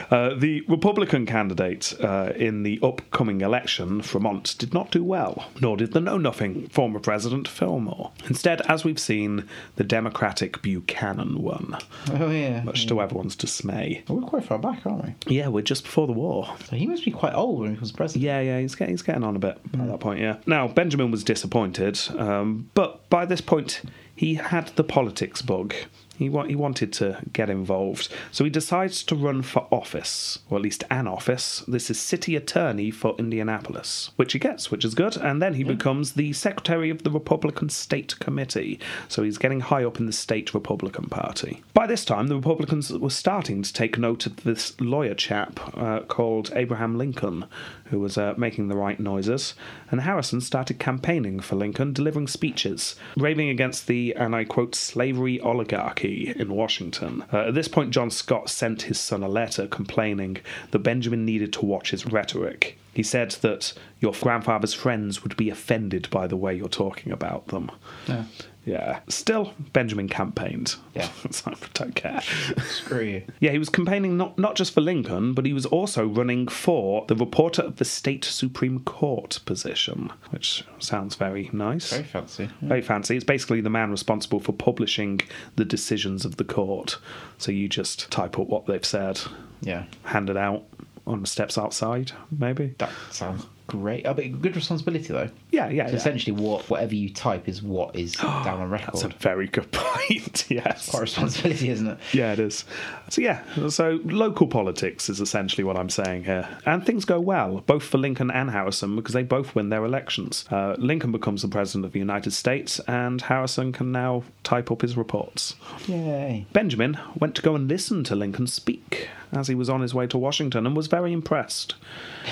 Uh, the Republican candidate uh, in the upcoming election, Fremont, did not do well, nor did the know-nothing former President Fillmore. Instead, as we've seen, the Democratic Buchanan won. Oh, yeah. Much yeah. to everyone's dismay. We're quite far back, aren't we? Yeah, we're just before the war. So he must be quite old when he was president. Yeah, yeah, he's getting, he's getting on a bit mm. at that point, yeah. Now, Benjamin was disappointed, um, but by this point, he had the politics bug. He wa- he wanted to get involved, so he decides to run for office, or at least an office. This is city attorney for Indianapolis, which he gets, which is good. And then he yeah. becomes the secretary of the Republican State Committee, so he's getting high up in the state Republican Party. By this time, the Republicans were starting to take note of this lawyer chap uh, called Abraham Lincoln, who was uh, making the right noises, and Harrison started campaigning for Lincoln, delivering speeches, raving against the, and I quote, slavery oligarchy in Washington. Uh, at this point, John Scott sent his son a letter complaining that Benjamin needed to watch his rhetoric. He said that your grandfather's friends would be offended by the way you're talking about them. Yeah. Yeah. Still, Benjamin campaigned. Yeah. So I don't care. Screw you. Yeah, he was campaigning not, not just for Lincoln, but he was also running for the reporter of the state Supreme Court position, which sounds very nice. Very fancy. Yeah. Very fancy. It's basically the man responsible for publishing the decisions of the court. So you just type up what they've said. Yeah. Hand it out on the steps outside, maybe. That sounds great. I mean, good responsibility, though. Yeah, yeah. So yeah. Essentially, what whatever you type is what is down on record. That's a very good point, yes. Quite a responsibility, isn't it? Yeah, it is. So, yeah, so local politics is essentially what I'm saying here. And things go well, both for Lincoln and Harrison, because they both win their elections. Uh, Lincoln becomes the President of the United States, and Harrison can now type up his reports. Yay. Benjamin went to go and listen to Lincoln speak as he was on his way to Washington and was very impressed.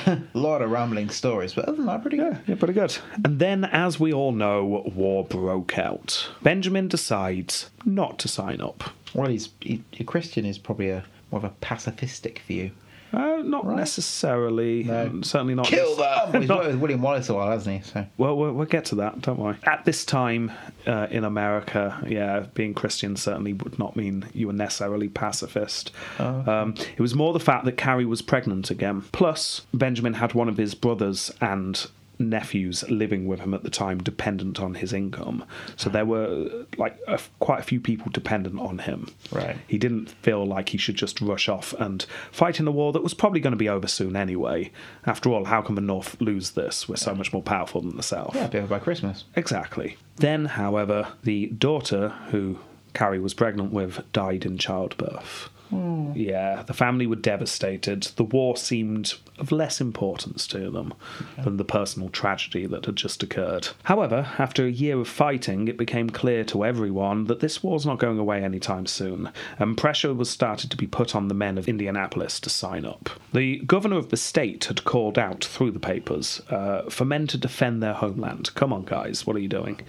A lot of rambling stuff. Stories, but other than that, pretty good. Yeah, yeah, pretty good. And then, as we all know, war broke out. Benjamin decides not to sign up. Well, he's he, a Christian is probably a more of a pacifistic view. Uh, not right? necessarily. No. Certainly not. Kill them! He's worked with William Wallace a while, hasn't he? So. Well, well, we'll get to that, don't worry. At this time uh, in America, yeah, being Christian certainly would not mean you were necessarily pacifist. Oh. Um, it was more the fact that Carrie was pregnant again. Plus, Benjamin had one of his brothers and nephews living with him at the time, dependent on his income. So there were like a, quite a few people dependent on him. Right. He didn't feel like he should just rush off and fight in a war that was probably going to be over soon anyway. After all, how can the North lose this? We're so much more powerful than the South. Yeah, it'll be over by Christmas. Exactly. Then, however, the daughter who Carrie was pregnant with died in childbirth. Mm. Yeah, the family were devastated. The war seemed of less importance to them okay. than the personal tragedy that had just occurred. However, after a year of fighting, it became clear to everyone that this war's not going away anytime soon, and pressure was started to be put on the men of Indianapolis to sign up. The governor of the state had called out through the papers uh, for men to defend their homeland. Come on, guys, what are you doing?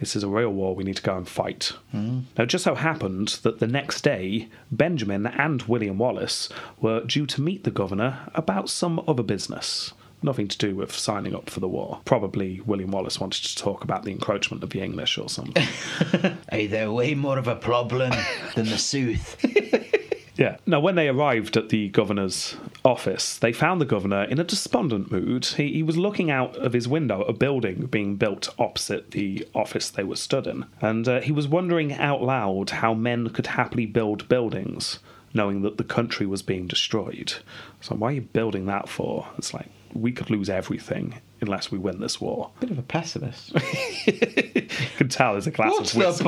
This is a real war, we need to go and fight. Mm. Now, it just so happened that the next day, Benjamin and William Wallace were due to meet the governor about some other business. Nothing to do with signing up for the war. Probably William Wallace wanted to talk about the encroachment of the English or something. Hey, they're way more of a problem than the South. Yeah. Now, when they arrived at the governor's office, they found the governor in a despondent mood. He, he was looking out of his window at a building being built opposite the office they were stood in, and uh, he was wondering out loud how men could happily build buildings, knowing that the country was being destroyed. So why are you building that for? It's like, we could lose everything unless we win this war. Bit of a pessimist. You can tell there's a glass What's of whiskey. What's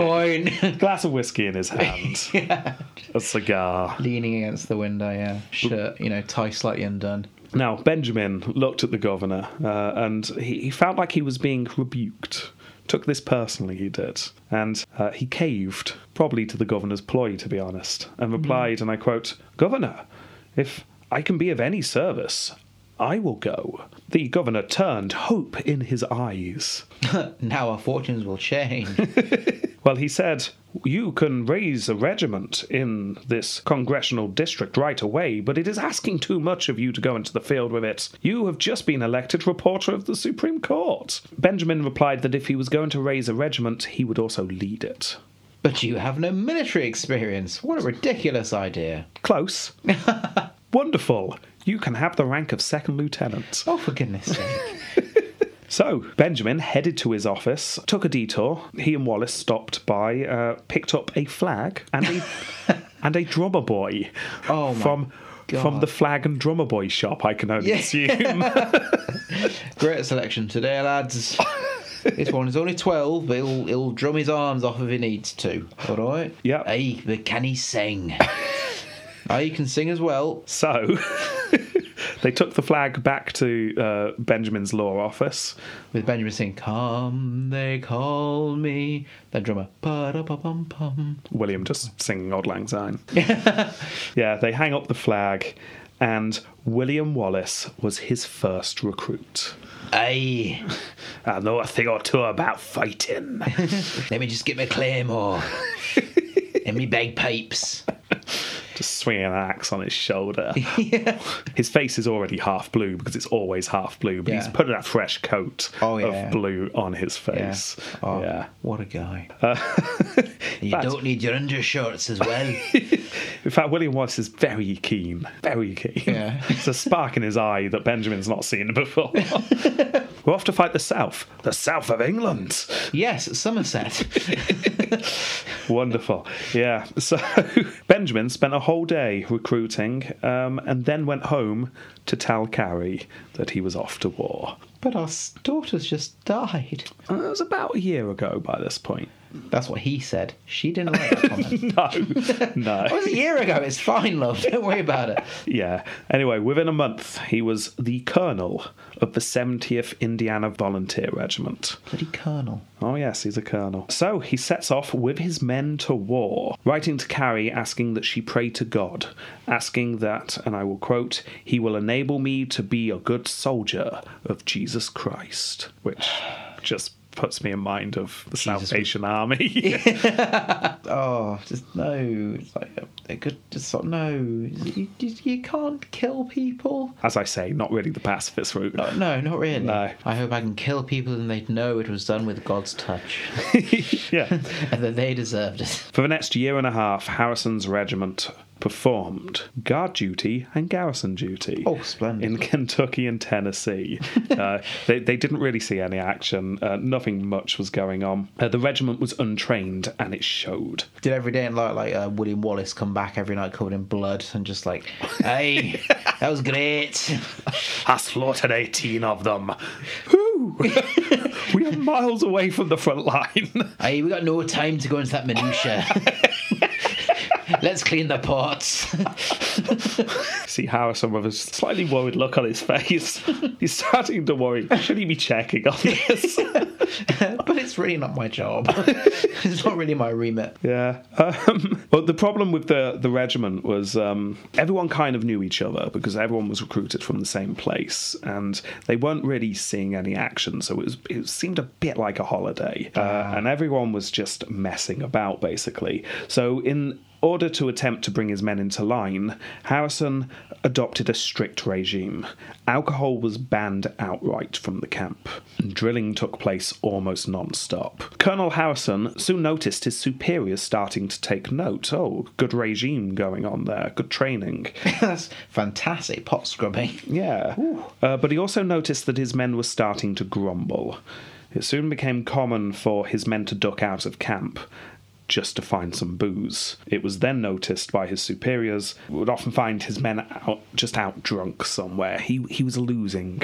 the point? Glass of whiskey in his hand. Yeah. A cigar. Leaning against the window, yeah. Shirt, you know, tie slightly undone. Now, Benjamin looked at the governor uh, and he, he felt like he was being rebuked. Took this personally, he did. And uh, he caved, probably to the governor's ploy, to be honest, and replied, mm. and I quote, "Governor, if I can be of any service, I will go." The governor turned, hope in his eyes. Now our fortunes will change. Well, he said, "You can raise a regiment in this congressional district right away, but it is asking too much of you to go into the field with it. You have just been elected reporter of the Supreme Court." Benjamin replied that if he was going to raise a regiment, he would also lead it. "But you have no military experience. What a ridiculous idea." Close. "Wonderful. You can have the rank of second lieutenant." Oh, for goodness sake. So, Benjamin headed to his office, took a detour. He and Wallace stopped by, uh, picked up a flag and a, and a drummer boy oh my from, from the flag and drummer boy shop, I can only yeah. assume. Great selection today, lads. This one is only twelve, but he'll, he'll drum his arms off if he needs to. All right? Yeah. Hey, but can he sing? Oh, you can sing as well. So, they took the flag back to uh, Benjamin's law office. With Benjamin singing, "Come, they call me." Their drummer, "Ba-da-ba-bum-bum." William just singing Auld Lang Syne. Yeah, they hang up the flag, and William Wallace was his first recruit. Aye. "I know a thing or two about fighting." "Let me just get my claymore." "And me bagpipes." Just swinging an axe on his shoulder. Yeah. His face is already half blue because it's always half blue, but yeah. he's put a fresh coat oh, yeah, of yeah. blue on his face. Yeah. Oh, yeah. What a guy. Uh, you fact, don't need your undershorts as well. In fact, William Wallace is very keen. Very keen. Yeah. There's a spark in his eye that Benjamin's not seen before. "We're off to fight the South. The South of England." Yes, Somerset. Wonderful. Yeah. So Benjamin spent a whole day recruiting um, and then went home to tell Carrie that he was off to war. But our daughter's just died. And it was about a year ago by this point. That's what he said. She didn't like that comment. no, no. It was a year ago. It's fine, love. Don't worry about it. Yeah. Anyway, within a month, he was the colonel of the seventieth Indiana Volunteer Regiment. Bloody colonel. Oh, yes, he's a colonel. So he sets off with his men to war, writing to Carrie asking that she pray to God, asking that, and I will quote, "He will enable me to be a good soldier of Jesus Christ," which just puts me in mind of the Jesus. South Asian Army. Yeah. Oh, just no. It's like a, a good, just sort of, no. You, you can't kill people. As I say, not really the pacifist route. Uh, no, not really. No. I hope I can kill people and they'd know it was done with God's touch. Yeah. And that they deserved it. For the next year and a half, Harrison's regiment performed guard duty and garrison duty. Oh, splendid. In Kentucky and Tennessee. uh, they, they didn't really see any action. Uh, nothing much was going on. Uh, the regiment was untrained and it showed. Did every day in light, like uh, William Wallace come back every night covered in blood and just like, "Hey, that was great. I slaughtered eighteen of them. Whoo! We are miles away from the front line. Hey, we got no time to go into that minutiae. Let's clean the pots." See Harrison with a slightly worried look on his face. He's starting to worry. Should he be checking on this? But it's really not my job. It's not really my remit. Yeah. Um, but the problem with the, the regiment was um, everyone kind of knew each other because everyone was recruited from the same place and they weren't really seeing any action. So it was it seemed a bit like a holiday. Uh, uh. And everyone was just messing about, basically. So in order to attempt to bring his men into line, Harrison adopted a strict regime. Alcohol was banned outright from the camp. Drilling took place almost non-stop. Colonel Harrison soon noticed his superiors starting to take note. Oh, good regime going on there. Good training. That's fantastic. Pot scrubbing. Yeah. Uh, but he also noticed that his men were starting to grumble. It soon became common for his men to duck out of camp just to find some booze. It was then noticed by his superiors, would often find his men out, just out drunk somewhere. He he was losing.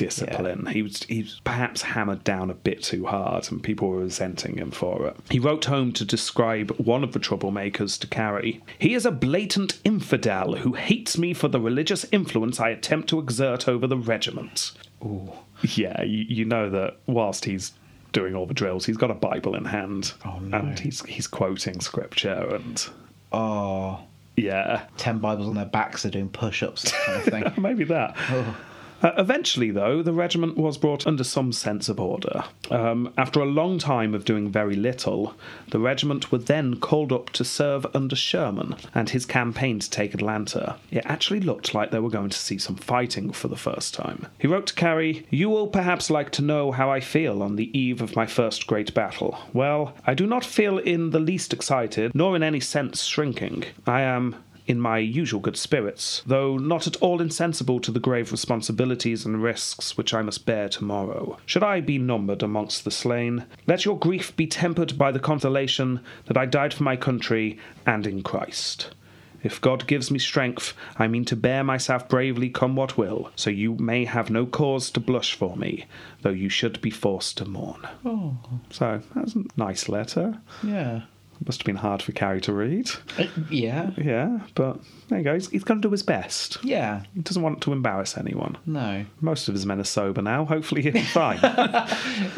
discipline. Yeah. He was he was perhaps hammered down a bit too hard, and people were resenting him for it. He wrote home to describe one of the troublemakers to Carrie. "He is a blatant infidel who hates me for the religious influence I attempt to exert over the regiment." Ooh. Yeah, you, you know that whilst he's doing all the drills, he's got a Bible in hand. Oh, no. And he's he's quoting scripture and... Oh... Yeah. Ten Bibles on their backs are doing push-ups kind of thing. Maybe that. Oh. Uh, eventually, though, the regiment was brought under some sense of order. Um, after a long time of doing very little, the regiment were then called up to serve under Sherman and his campaign to take Atlanta. It actually looked like they were going to see some fighting for the first time. He wrote to Carrie, "You will perhaps like to know how I feel on the eve of my first great battle. Well, I do not feel in the least excited, nor in any sense shrinking. I am... in my usual good spirits, though not at all insensible to the grave responsibilities and risks which I must bear tomorrow. Should I be numbered amongst the slain, let your grief be tempered by the consolation that I died for my country and in Christ. If God gives me strength, I mean to bear myself bravely come what will, so you may have no cause to blush for me, though you should be forced to mourn." Oh. So, that's a nice letter. Yeah. Must have been hard for Carrie to read. Uh, yeah. Yeah, but there you go. He's, he's going to do his best. Yeah. He doesn't want to embarrass anyone. No. Most of his men are sober now. Hopefully he'll be fine.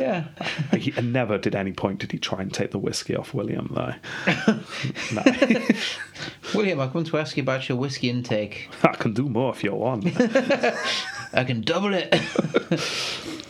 Yeah. He, and never did any point did he try and take the whiskey off William, though. No. "William, I come to ask you about your whiskey intake." "I can do more if you want." "I can double it."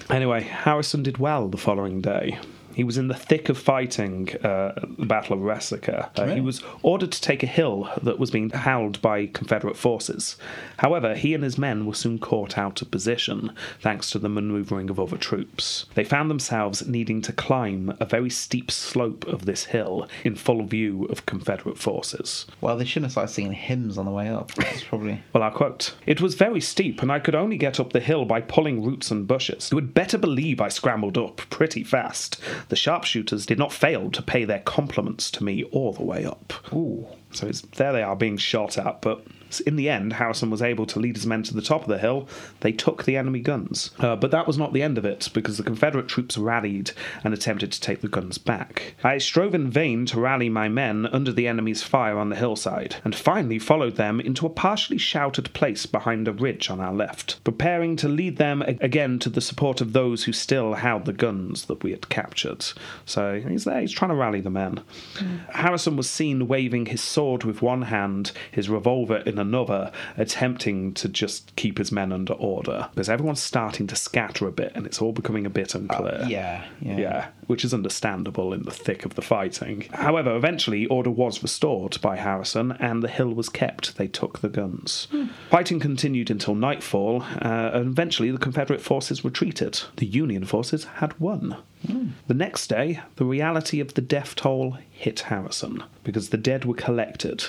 Anyway, Harrison did well the following day. He was in the thick of fighting uh, the Battle of Resaca. Uh, really? He was ordered to take a hill that was being held by Confederate forces. However, he and his men were soon caught out of position, thanks to the manoeuvring of other troops. They found themselves needing to climb a very steep slope of this hill in full view of Confederate forces. Well, they shouldn't have started singing hymns on the way up. That's probably... Well, I'll quote, "It was very steep, and I could only get up the hill by pulling roots and bushes. You would better believe I scrambled up pretty fast. The sharpshooters did not fail to pay their compliments to me all the way up." Ooh. So it's, there they are being shot at, but in the end, Harrison was able to lead his men to the top of the hill. They took the enemy guns. Uh, but that was not the end of it, because the Confederate troops rallied and attempted to take the guns back. "I strove in vain to rally my men under the enemy's fire on the hillside, and finally followed them into a partially sheltered place behind a ridge on our left, preparing to lead them again to the support of those who still held the guns that we had captured." So he's there, he's trying to rally the men. Mm. Harrison was seen waving his sword with one hand, his revolver in another, attempting to just keep his men under order, because everyone's starting to scatter a bit and it's all becoming a bit unclear. Uh, yeah, yeah. Yeah, which is understandable in the thick of the fighting. However, eventually order was restored by Harrison and the hill was kept. They took the guns. Hmm. Fighting continued until nightfall, uh, and eventually the Confederate forces retreated. The Union forces had won. Hmm. The next day, the reality of the death toll hit Harrison, because the dead were collected.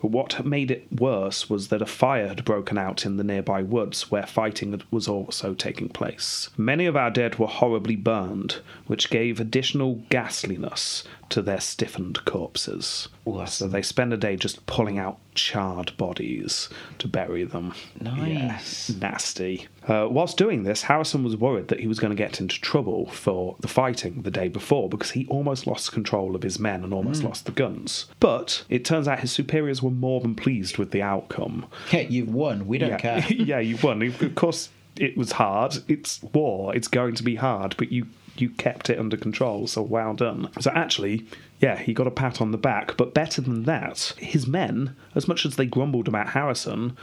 But what made it worse was that a fire had broken out in the nearby woods where fighting was also taking place. Many of our dead were horribly burned, which gave additional ghastliness to their stiffened corpses. Awesome. So they spend a day just pulling out charred bodies to bury them. Nice. Yeah, nasty. Uh, whilst doing this, Harrison was worried that he was going to get into trouble for the fighting the day before, because he almost lost control of his men and almost mm. lost the guns. But it turns out his superiors were more than pleased with the outcome. Hey, you've won. We don't yeah. care. Yeah, you've won. Of course, it was hard. It's war. It's going to be hard, but you... you kept it under control, so well done. So actually, yeah, he got a pat on the back, but better than that, his men, as much as they grumbled about Harrison,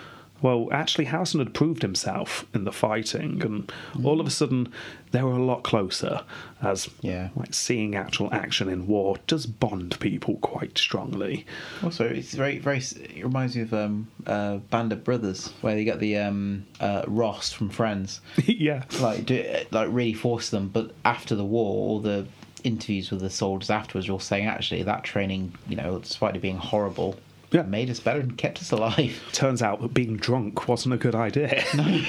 well, actually, Harrison had proved himself in the fighting, and mm. all of a sudden, they were a lot closer, as yeah. like seeing actual action in war does bond people quite strongly. Also, it's very, very. It reminds me of um, uh, Band of Brothers, where you get the um, uh, Ross from Friends. Yeah, like do, like really force them, but after the war, all the interviews with the soldiers afterwards, were all saying, actually, that training, you know, despite it being horrible, yeah. made us better and kept us alive. Turns out that being drunk wasn't a good idea. No.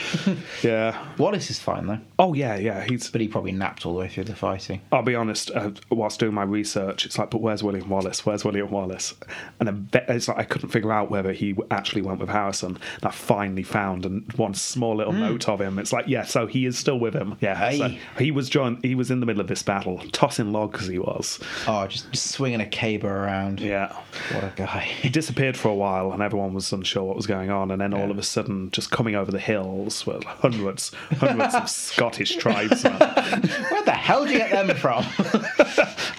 Yeah. Wallace is fine, though. Oh, yeah, yeah. He's... But he probably napped all the way through the fighting. I'll be honest, uh, whilst doing my research, it's like, but where's William Wallace? Where's William Wallace? And then it's like I couldn't figure out whether he actually went with Harrison. And I finally found and one small little mm. note of him. It's like, yeah, so he is still with him. Yeah. Hey. So he was joined, he was in the middle of this battle, tossing logs he was. Oh, just, just swinging a caber around. Yeah. What a guy. He disappeared for a while and everyone was unsure what was going on, and then yeah. all of a sudden, just coming over the hills were hundreds, hundreds of Scottish tribesmen. Where the hell do you get them from?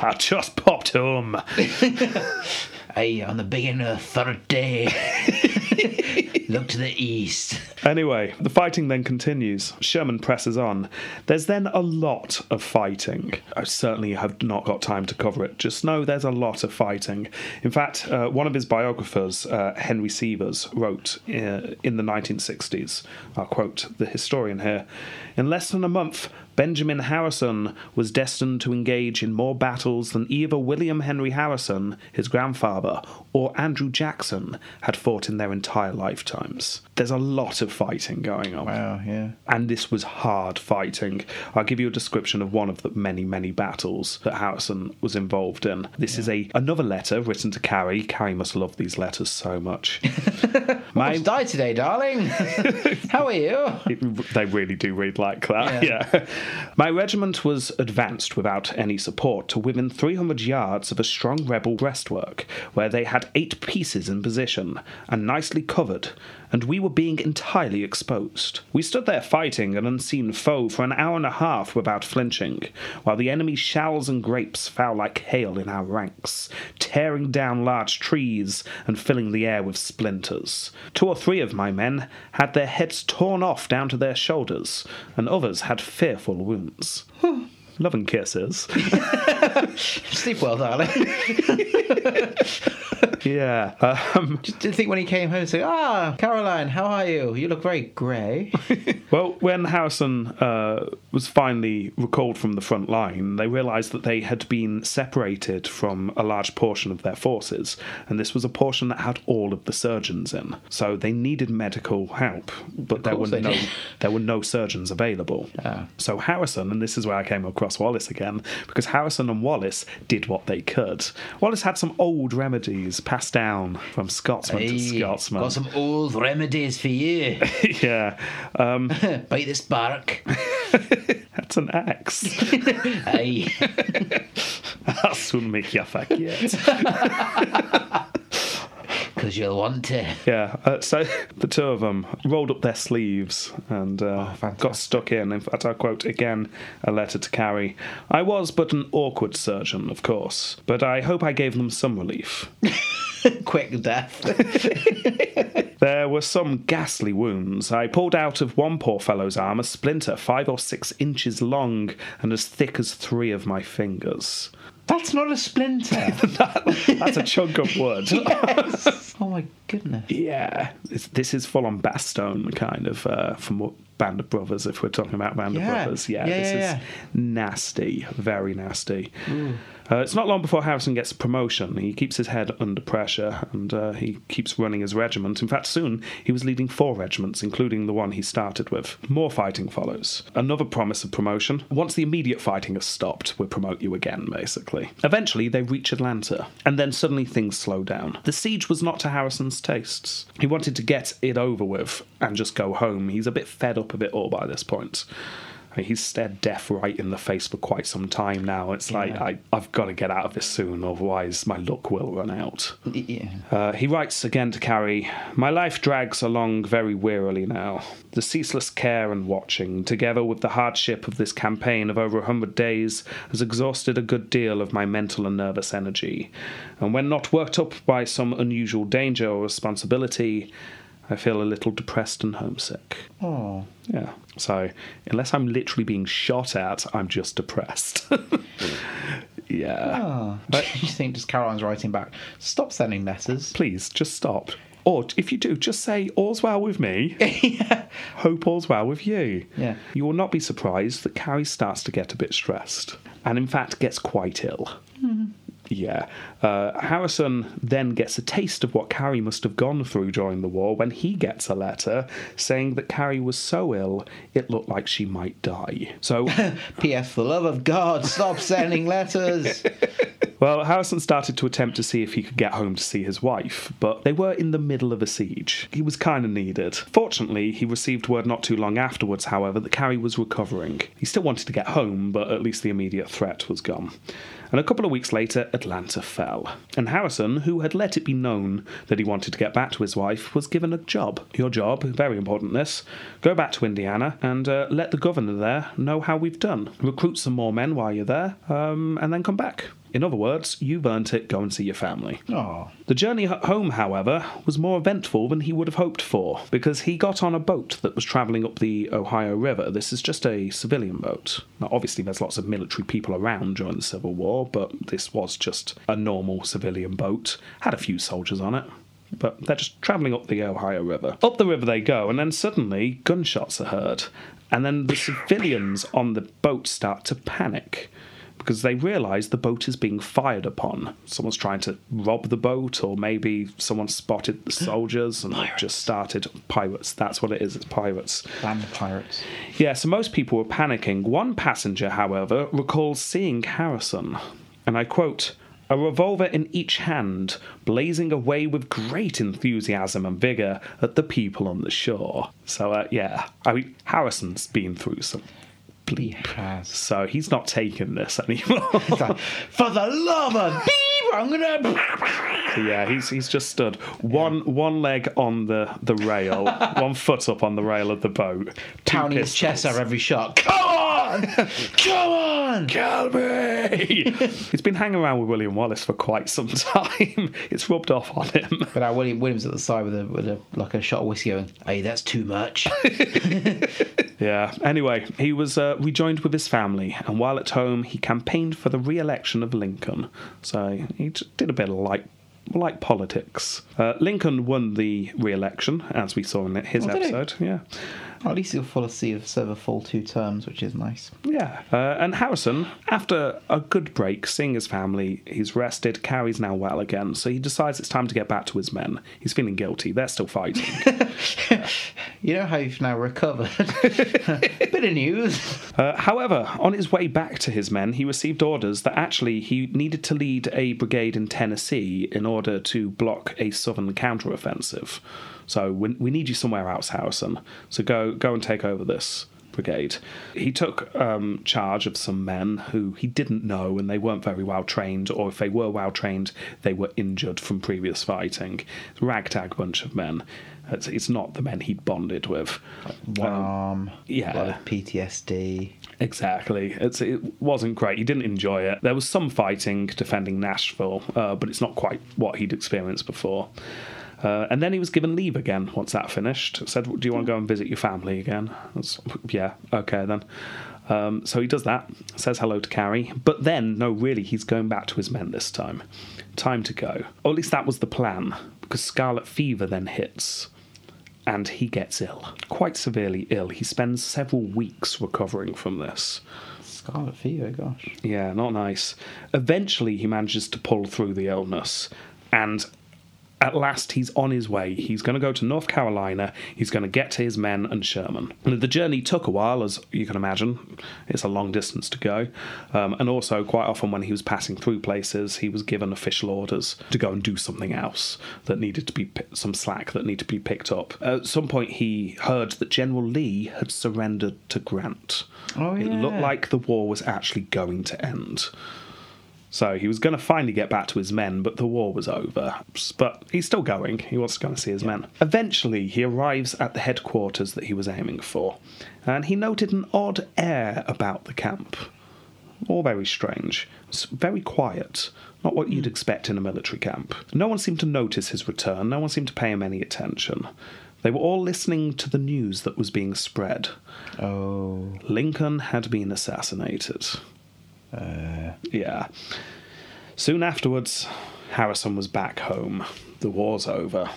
I just popped home. Hey, on the beginning of the third day. Look to the east. Anyway, the fighting then continues. Sherman presses on. There's then a lot of fighting. I certainly have not got time to cover it. Just know there's a lot of fighting. In fact, uh, one of his biographers, uh, Henry Severs, wrote uh, in the nineteen sixties, I'll quote the historian here, "In less than a month, Benjamin Harrison was destined to engage in more battles than either William Henry Harrison, his grandfather, or Andrew Jackson had fought in their entire lifetimes." There's a lot of fighting going on. Wow, yeah. And this was hard fighting. I'll give you a description of one of the many, many battles that Harrison was involved in. This yeah. is a another letter written to Carrie. Carrie must love these letters so much. My died today, darling. How are you? It, they really do read like that. Yeah. yeah. "My regiment was advanced without any support to within three hundred yards of a strong rebel breastwork, where they had eight pieces in position and nicely covered, and we were being entirely exposed. We stood there fighting an unseen foe for an hour and a half without flinching, while the enemy's shells and grapes fell like hail in our ranks, tearing down large trees and filling the air with splinters. Two or three of my men had their heads torn off down to their shoulders, and others had fearful wounds." Love and kisses. Sleep well, darling. Yeah. Um, Just didn't think when he came home and said, "Ah, Caroline, how are you? You look very grey." Well, when Harrison uh, was finally recalled from the front line, they realised that they had been separated from a large portion of their forces, and this was a portion that had all of the surgeons in. So they needed medical help, but there were no there were no surgeons available. Oh. So Harrison, and this is where I came across Wallace again, because Harrison and Wallace did what they could. Wallace had some old remedies passed down from Scotsman hey, to Scotsman. Got some old remedies for you. Yeah. Um, Bite this bark. That's an axe. Aye. That'll soon make you forget. Because you'll want to. Yeah, uh, so the two of them rolled up their sleeves and uh, oh, got stuck in. In fact, I quote again a letter to Carrie. "I was but an awkward surgeon, of course, but I hope I gave them some relief." Quick death. "There were some ghastly wounds. I pulled out of one poor fellow's arm a splinter five or six inches long and as thick as three of my fingers." That's not a splinter. that, that's a chunk of wood. Yes. Oh my goodness. Yeah. This, this is full on Bastogne kind of uh, from what, Band of Brothers, if we're talking about Band yeah. of Brothers. Yeah, yeah this yeah. is nasty. Very nasty. Mm. Uh, it's not long before Harrison gets a promotion. He keeps his head under pressure and uh, he keeps running his regiment. In fact, soon he was leading four regiments, including the one he started with. More fighting follows. Another promise of promotion. Once the immediate fighting has stopped, we'll promote you again, basically. Eventually, they reach Atlanta, and then suddenly things slow down. The siege was not to Harrison's tastes. He wanted to get it over with and just go home. He's a bit fed up of it all by this point. He's stared death right in the face for quite some time now. It's yeah. like, I, I've got to get out of this soon, otherwise my luck will run out. Yeah. Uh, he writes again to Carrie, "My life drags along very wearily now. The ceaseless care and watching, together with the hardship of this campaign of over a hundred days, has exhausted a good deal of my mental and nervous energy. And when not worked up by some unusual danger or responsibility, I feel a little depressed and homesick." Oh. Yeah. So, unless I'm literally being shot at, I'm just depressed. Yeah. Oh. But you think just Caroline's writing back, "Stop sending letters. Please, just stop. Or, if you do, just say, all's well with me." Yeah. Hope all's well with you. Yeah. You will not be surprised that Carrie starts to get a bit stressed. And, in fact, gets quite ill. Mm-hmm. Yeah. Uh, Harrison then gets a taste of what Carrie must have gone through during the war when he gets a letter saying that Carrie was so ill it looked like she might die. So, P S for the love of God, stop sending letters! Well, Harrison started to attempt to see if he could get home to see his wife, but they were in the middle of a siege. He was kind of needed. Fortunately, he received word not too long afterwards, however, that Carrie was recovering. He still wanted to get home, but at least the immediate threat was gone. And a couple of weeks later, Atlanta fell. And Harrison, who had let it be known that he wanted to get back to his wife, was given a job. Your job, very important this, go back to Indiana and uh, let the governor there know how we've done. Recruit some more men while you're there, um, and then come back. In other words, you've earned it, go and see your family. Aww. The journey home, however, was more eventful than he would have hoped for, because he got on a boat that was travelling up the Ohio River. This is just a civilian boat. Now, obviously, there's lots of military people around during the Civil War, but this was just a normal civilian boat. Had a few soldiers on it. But they're just travelling up the Ohio River. Up the river they go, and then suddenly gunshots are heard. And then the civilians on the boat start to panic, because they realise the boat is being fired upon. Someone's trying to rob the boat, or maybe someone spotted the soldiers and just started... Pirates, that's what it is, it's pirates. Band of pirates. Yeah, so most people were panicking. One passenger, however, recalls seeing Harrison, and I quote, "A revolver in each hand, blazing away with great enthusiasm and vigour at the people on the shore." So, uh, yeah, I mean, Harrison's been through some... bleep. Yes. So he's not taking this anymore. Like, for the love of beep, I'm gonna. So yeah, he's he's just stood one yeah. one leg on the, the rail, one foot up on the rail of the boat, pounding his chest out every shot. Come on, come on, kill me. He's been hanging around with William Wallace for quite some time. It's rubbed off on him. But uh, William William's at the side with a with a like a shot of whiskey going, "Hey, that's too much." Yeah, anyway, he was uh, rejoined with his family, and while at home, he campaigned for the re-election of Lincoln. So he did a bit of like like politics. Uh, Lincoln won the re-election, as we saw in his well, episode. Yeah. Well, at least he'll fall asleep, serve a full two terms, which is nice. Yeah. Uh, and Harrison, after a good break, seeing his family, he's rested, Carrie's now well again, so he decides it's time to get back to his men. He's feeling guilty. They're still fighting. Yeah. You know how you've now recovered. Bit of news. Uh, however, on his way back to his men, he received orders that actually he needed to lead a brigade in Tennessee in order to block a southern counteroffensive. So we, we need you somewhere else, Harrison. So go, go and take over this brigade. He took um, charge of some men who he didn't know, and they weren't very well trained, or if they were well trained, they were injured from previous fighting. Ragtag bunch of men. It's, it's not the men he'd bonded with. One arm, um, yeah. A lot of P T S D. Exactly. It's, it wasn't great. He didn't enjoy it. There was some fighting defending Nashville, uh, but it's not quite what he'd experienced before. Uh, and then he was given leave again once that finished. Said, "Do you want to go and visit your family again?" That's, yeah, okay then. Um, so he does that, says hello to Carrie, but then, no, really, he's going back to his men this time. Time to go. Or at least that was the plan, because scarlet fever then hits, and he gets ill. Quite severely ill. He spends several weeks recovering from this. Scarlet fever, gosh. Yeah, not nice. Eventually, he manages to pull through the illness, and at last, he's on his way. He's going to go to North Carolina. He's going to get to his men and Sherman. And the journey took a while, as you can imagine. It's a long distance to go. Um, and also, quite often when he was passing through places, he was given official orders to go and do something else that needed to be... some slack that needed to be picked up. At some point, he heard that General Lee had surrendered to Grant. Oh, yeah. It looked like the war was actually going to end. So he was going to finally get back to his men, but the war was over. But he's still going. He wants to go and see his yeah. men. Eventually, he arrives at the headquarters that he was aiming for, and he noted an odd air about the camp. All very strange. It's very quiet. Not what you'd expect in a military camp. No one seemed to notice his return. No one seemed to pay him any attention. They were all listening to the news that was being spread. Oh. Lincoln had been assassinated. Uh, yeah. Soon afterwards, Harrison was back home. The war's over.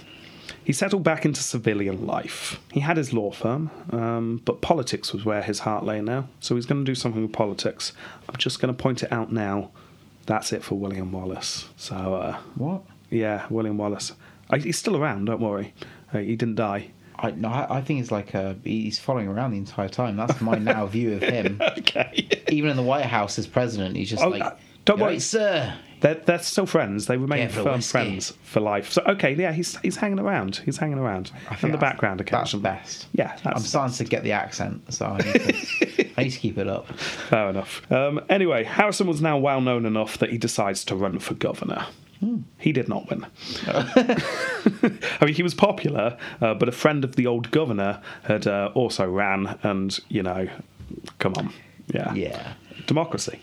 He settled back into civilian life. He had his law firm, um, but politics was where his heart lay now. So he's going to do something with politics. I'm just going to point it out now. that's it for William Wallace. So uh, what? Yeah, William Wallace. I, he's still around. Don't worry, uh, he didn't die. I no, I think it's like a, he's following around the entire time. That's my now view of him. Okay. Even in the White House as president, he's just oh, like, don't worry, sir. They're they're still friends. They remain firm friends for life. So okay, yeah, he's he's hanging around. He's hanging around in the background occasionally. That's best. Yeah, that's I'm starting best. to get the accent, so I need to, I need to keep it up. Fair enough. Um, anyway, Harrison was now well known enough that he decides to run for governor. Hmm. He did not win. I mean, he was popular, uh, but a friend of the old governor had uh, also ran, and you know, come on, yeah, yeah. Democracy.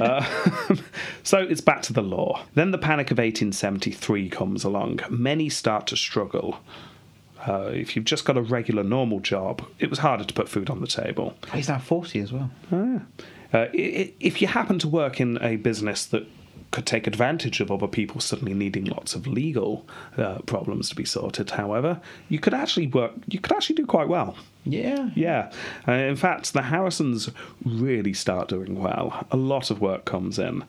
uh, so it's back to the law. Then the Panic of eighteen seventy-three comes along. Many start to struggle. Uh, if you've just got a regular, normal job, it was harder to put food on the table. He's now forty as well. Oh, yeah. uh, if you happen to work in a business that could take advantage of other people suddenly needing lots of legal uh, problems to be sorted, however, you could actually work, you could actually do quite well. Yeah. Yeah. Uh, in fact, the Harrisons really start doing well. A lot of work comes in.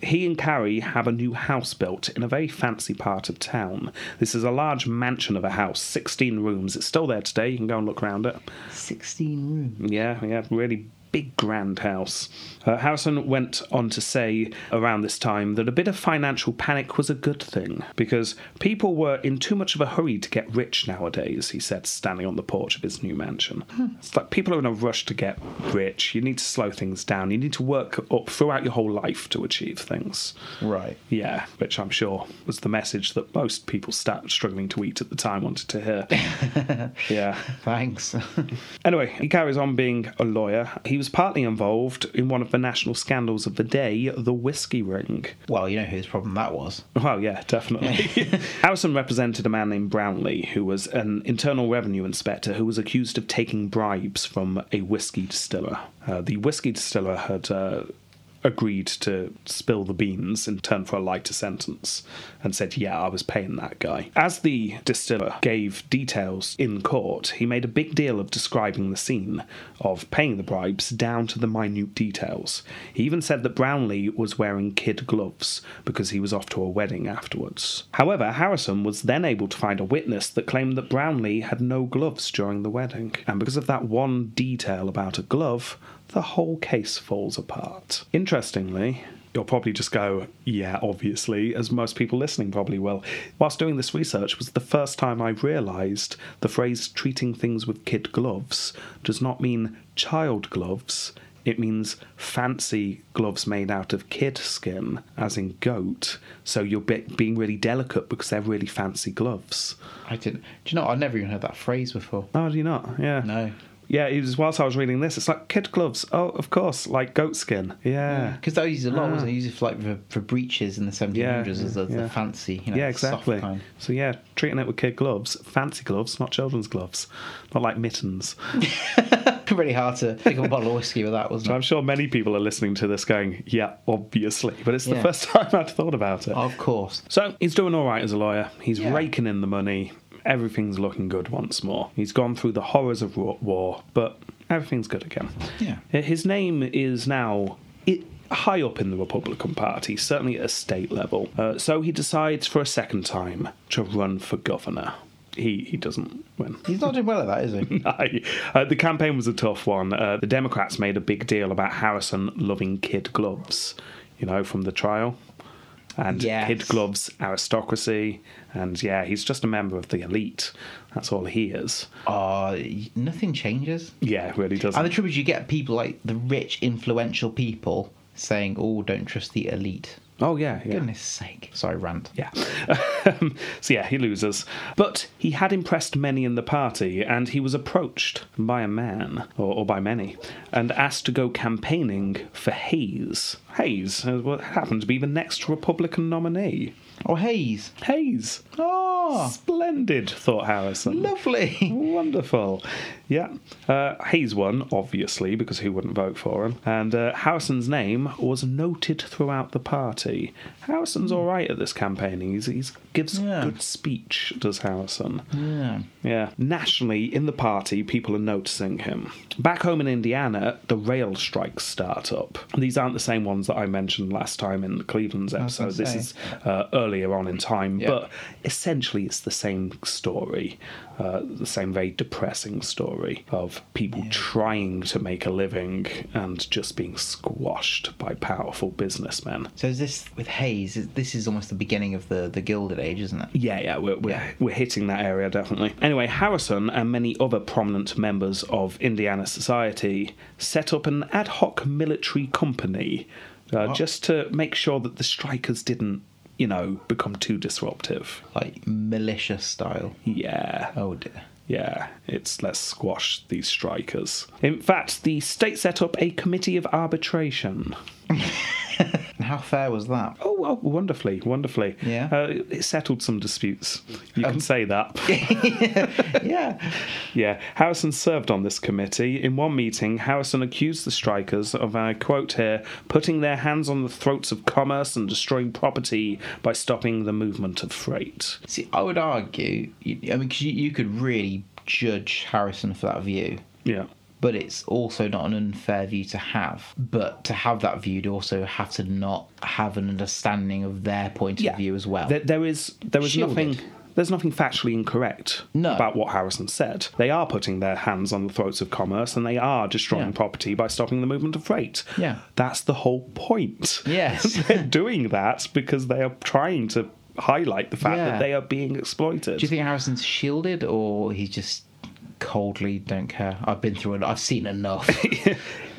He and Carrie have a new house built in a very fancy part of town. This is a large mansion of a house, sixteen rooms. It's still there today. You can go and look around it. sixteen rooms. Yeah, yeah, really big grand house. Uh, Harrison went on to say around this time that a bit of financial panic was a good thing because people were in too much of a hurry to get rich nowadays, he said, standing on the porch of his new mansion. Hmm. It's like people are in a rush to get rich. You need to slow things down. You need to work up throughout your whole life to achieve things. Right. Yeah, which I'm sure was the message that most people start struggling to eat at the time wanted to hear. Yeah. Thanks. Anyway, he carries on being a lawyer. He was partly involved in one of the national scandals of the day, the whiskey ring. Well, you know whose problem that was. Well, yeah, definitely. Harrison represented a man named Brownlee, who was an internal revenue inspector who was accused of taking bribes from a whiskey distiller. Uh, the whiskey distiller had uh, agreed to spill the beans in turn for a lighter sentence and said, yeah, I was paying that guy. As the distiller gave details in court, he made a big deal of describing the scene of paying the bribes down to the minute details. He even said that Brownlee was wearing kid gloves because he was off to a wedding afterwards. However, Harrison was then able to find a witness that claimed that Brownlee had no gloves during the wedding. And because of that one detail about a glove, the whole case falls apart. Interestingly, you'll probably just go, yeah, obviously, as most people listening probably will. Whilst doing this research was the first time I realised the phrase treating things with kid gloves does not mean child gloves. It means fancy gloves made out of kid skin, as in goat. So you're be- being really delicate because they're really fancy gloves. I didn't. Do you know, I've never even heard that phrase before. Oh, do you not? Yeah. No. Yeah, it was whilst I was reading this, it's like kid gloves. Oh, of course, like goat skin. Yeah. Because yeah, they used a lot, ah. wasn't they? Used it for, like, for, for breeches in the seventeen hundreds yeah, as the, yeah. the fancy, you know, yeah, exactly. Soft kind. So, yeah, treating it with kid gloves, fancy gloves, not children's gloves, not like mittens. Really hard to pick up a bottle of whiskey with that, wasn't so it? I'm sure many people are listening to this going, yeah, obviously, but it's the yeah. first time I'd thought about it. Of course. So, he's doing all right as a lawyer, he's yeah. raking in the money. Everything's looking good once more. He's gone through the horrors of war, but everything's good again. Yeah. His name is now high up in the Republican Party, certainly at a state level. Uh, so he decides for a second time to run for governor. He he doesn't win. He's not doing well at that, is he? No. Uh, the campaign was a tough one. Uh, the Democrats made a big deal about Harrison loving kid gloves, you know, from the trial. And yes. kid gloves, aristocracy, and yeah, he's just a member of the elite. That's all he is. Uh, nothing changes. Yeah, it really doesn't. And the trouble is you get people like the rich, influential people saying, oh, don't trust the elite. Oh, yeah, yeah. Goodness sake. Sorry, rant. Yeah. So, yeah, he loses. But he had impressed many in the party, and he was approached by a man, or, or by many, and asked to go campaigning for Hayes. Hayes happened to be the next Republican nominee. Oh, Hayes. Hayes. Oh. Splendid, thought Harrison. Lovely. Wonderful. Yeah. Uh, Hayes won, obviously, because who wouldn't vote for him? And uh, Harrison's name was noted throughout the party. Harrison's all right at this campaigning. He's, he's gives yeah. good speech, does Harrison. Yeah. Yeah. Nationally, in the party, people are noticing him. Back home in Indiana, the rail strikes start up. These aren't the same ones ones that I mentioned last time in Cleveland's episode. This is uh, earlier on in time, yeah. but essentially it's the same story, uh, the same very depressing story of people yeah. trying to make a living and just being squashed by powerful businessmen. So is this, with Hayes, this is almost the beginning of the, the Gilded Age, isn't it? Yeah, yeah, we're, we're, yeah. we're hitting that area, definitely. Anyway, Harrison and many other prominent members of Indiana society set up an ad hoc military company uh, just to make sure that the strikers didn't, you know, become too disruptive. Like militia style? Yeah. Oh dear. Yeah, it's let's squash these strikers. In fact, the state set up a committee of arbitration. How fair was that? Oh, well, wonderfully, wonderfully. Yeah. Uh, it settled some disputes. You um, can say that. yeah. Yeah. Harrison served on this committee. In one meeting, Harrison accused the strikers of, and I quote here, putting their hands on the throats of commerce and destroying property by stopping the movement of freight. See, I would argue, I mean, because you, you could really judge Harrison for that view. Yeah. But it's also not an unfair view to have. But to have that view, you also have to not have an understanding of their point yeah. of view as well. There, there is there was nothing... There's nothing factually incorrect no. about what Harrison said. They are putting their hands on the throats of commerce and they are destroying yeah. property by stopping the movement of freight. Yeah. That's the whole point. Yes. They're doing that because they are trying to highlight the fact yeah. that they are being exploited. Do you think Harrison's shielded or he's just... coldly don't care? I've been through it. I've seen enough.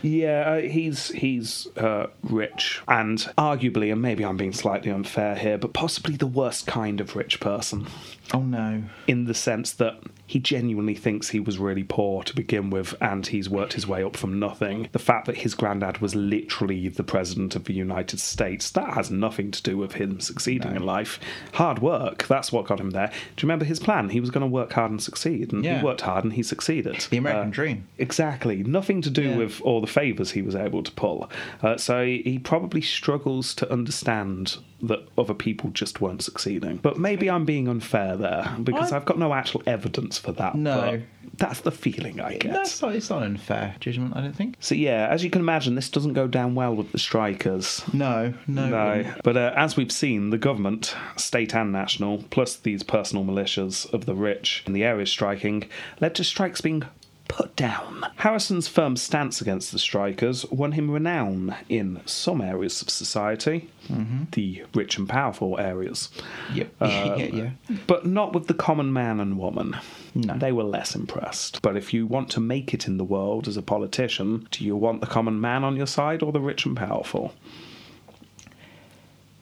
yeah, uh, he's he's uh, rich and arguably, and maybe I'm being slightly unfair here, but possibly the worst kind of rich person. Oh no. In the sense that he genuinely thinks he was really poor to begin with and he's worked his way up from nothing. The fact that his granddad was literally the president of the United States, that has nothing to do with him succeeding no. in life. Hard work, that's what got him there. Do you remember his plan? He was going to work hard and succeed, and yeah. he worked hard and he succeeded. The American uh, dream. Exactly. Nothing to do yeah. with all the favours he was able to pull. Uh, so he probably struggles to understand that other people just weren't succeeding. But maybe I'm being unfair there, because I... I've got no actual evidence for that. No. But that's the feeling I get. That's not, it's not unfair judgment, I don't think. So, yeah, as you can imagine, this doesn't go down well with the strikers. No, no. No. But uh, as we've seen, the government, state and national, plus these personal militias of the rich in the area striking, led to strikes being put down. Harrison's firm stance against the strikers won him renown in some areas of society, mm-hmm. the rich and powerful areas. Yep. Um, yeah, yeah. But not with the common man and woman. No. They were less impressed. But if you want to make it in the world as a politician, do you want the common man on your side or the rich and powerful?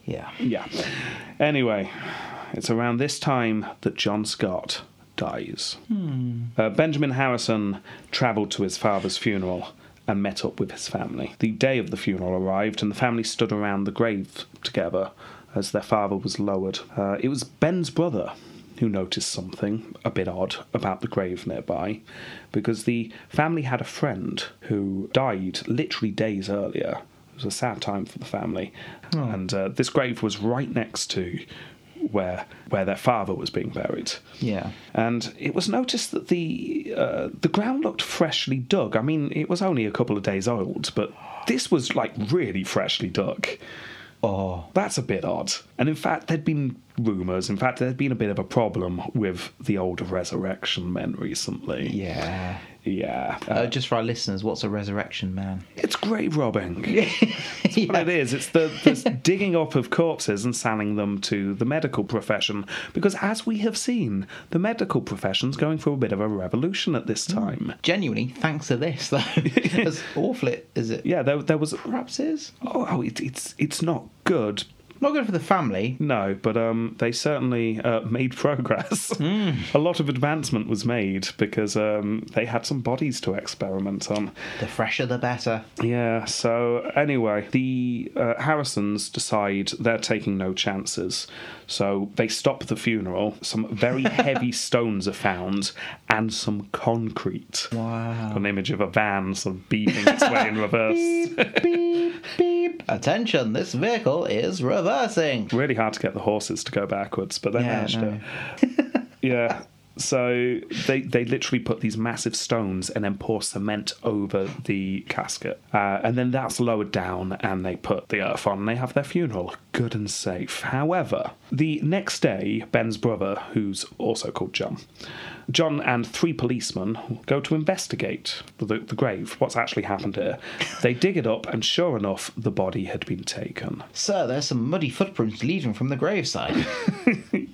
Yeah. Yeah. Anyway, it's around this time that John Scott dies. Hmm. Uh, Benjamin Harrison travelled to his father's funeral and met up with his family. The day of the funeral arrived and the family stood around the grave together as their father was lowered. Uh, it was Ben's brother who noticed something a bit odd about the grave nearby, because the family had a friend who died literally days earlier. It was a sad time for the family. Oh. And uh, this grave was right next to where where their father was being buried. Yeah. And it was noticed that the uh, the ground looked freshly dug. I mean, it was only a couple of days old, but this was, like, really freshly dug. Oh. That's a bit odd. And in fact, there'd been rumours. In fact, there'd been a bit of a problem with the old resurrection men recently. Yeah. Yeah. Uh, uh, just for our listeners, what's a resurrection man? It's grave robbing. That's yeah. what it is. It's the this digging up of corpses and selling them to the medical profession. Because as we have seen, the medical profession's going through a bit of a revolution at this time. Mm. Genuinely, thanks to this, though. As awful as it yeah, there, there was... Perhaps is? Oh, oh it, it's it's not good. Not good for the family. No, but um, they certainly uh, made progress. Mm. A lot of advancement was made because um, they had some bodies to experiment on. The fresher, the better. Yeah, so anyway, the uh, Harrisons decide they're taking no chances. So they stop the funeral. Some very heavy stones are found and some concrete. Wow. An image of a van sort of beeping its way in reverse. Beep, beep, beep. Attention, this vehicle is reversed. Really hard to get the horses to go backwards, but they yeah, managed no. it. Yeah. So they, they literally put these massive stones and then pour cement over the casket. Uh, and then that's lowered down and they put the earth on and they have their funeral. Good and safe. However, the next day, Ben's brother, who's also called John, John and three policemen go to investigate the, the grave, what's actually happened here. They dig it up and sure enough, the body had been taken. Sir, there's some muddy footprints leading from the graveside.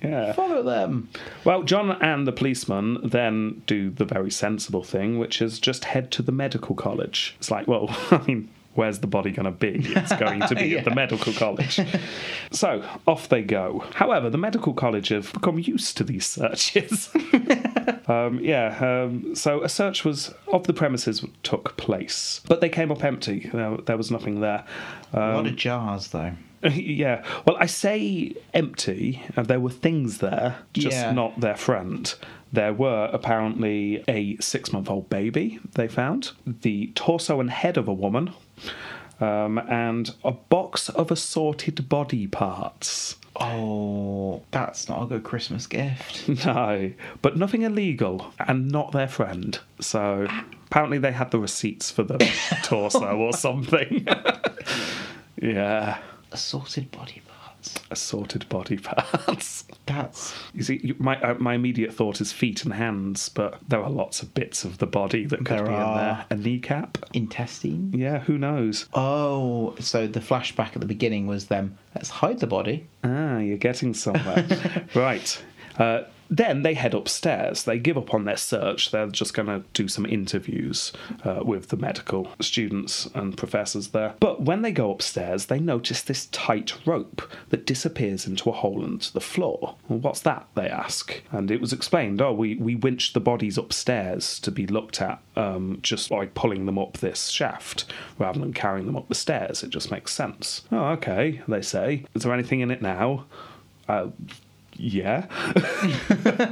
Yeah. Follow them. Well, John and the policeman then do the very sensible thing, which is just head to the medical college. It's like, well, I mean, where's the body going to be? It's going to be yeah. at the medical college. So, off they go. However, the medical college have become used to these searches. um, yeah, um, so a search was of the premises took place, but they came up empty. There, there was nothing there. Um, a lot of jars, though. Yeah, well, I say empty. There were things there, just yeah. not their friend. There were apparently a six-month-old baby they found, the torso and head of a woman, um, and a box of assorted body parts. Oh, that's not a good Christmas gift. No, but nothing illegal and not their friend. So apparently they had the receipts for the torso or something. Yeah. Assorted body parts. Assorted body parts. That's... You see, my uh, my immediate thought is feet and hands, but there are lots of bits of the body that could there be are... in there. A kneecap. Intestine. Yeah, who knows? Oh, so the flashback at the beginning was them, let's hide the body. Ah, you're getting somewhere. Right. Uh, then they head upstairs. They give up on their search. They're just going to do some interviews uh, with the medical students and professors there. But when they go upstairs, they notice this tight rope that disappears into a hole into the floor. Well, what's that, they ask? And it was explained, oh, we, we winched the bodies upstairs to be looked at um, just by pulling them up this shaft rather than carrying them up the stairs. It just makes sense. Oh, okay, they say. Is there anything in it now? Uh... Yeah. The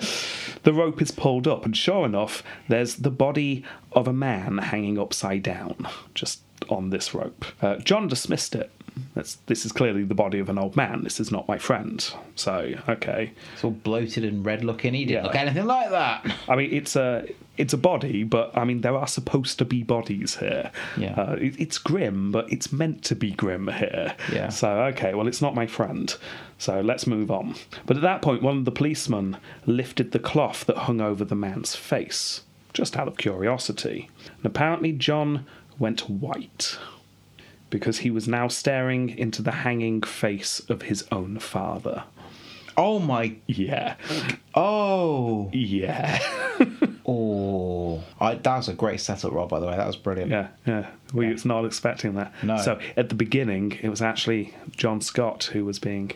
rope is pulled up, and sure enough, there's the body of a man hanging upside down, just on this rope. Uh, John dismissed it. That's, this is clearly the body of an old man. This is not my friend. So, okay. It's all bloated and red looking. He didn't yeah. look anything like that. I mean, it's a it's a body, but, I mean, there are supposed to be bodies here. Yeah. Uh, it, it's grim, but it's meant to be grim here. Yeah. So, okay, well, it's not my friend. So let's move on. But at that point, one of the policemen lifted the cloth that hung over the man's face, just out of curiosity. And apparently John went white, because he was now staring into the hanging face of his own father. Oh, my... Yeah. Oh. Yeah. Oh. I, that was a great setup, Rob, by the way. That was brilliant. Yeah, yeah. We yeah. was not expecting that. No. So, at the beginning, it was actually John Scott who was being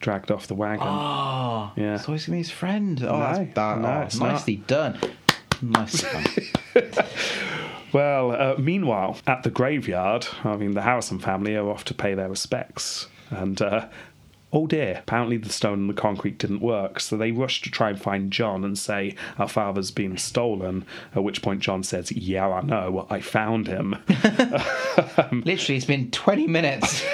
dragged off the wagon. Oh. Yeah. So he's going to be his friend. Oh, no, that's that, no, oh, it's nicely not. done. Nicely done. Well, uh, meanwhile, at the graveyard, I mean, the Harrison family are off to pay their respects. And, uh, oh dear, apparently the stone and the concrete didn't work, so they rush to try and find John and say, our father's been stolen, at which point John says, yeah, I know, I found him. um, Literally, it's been twenty minutes.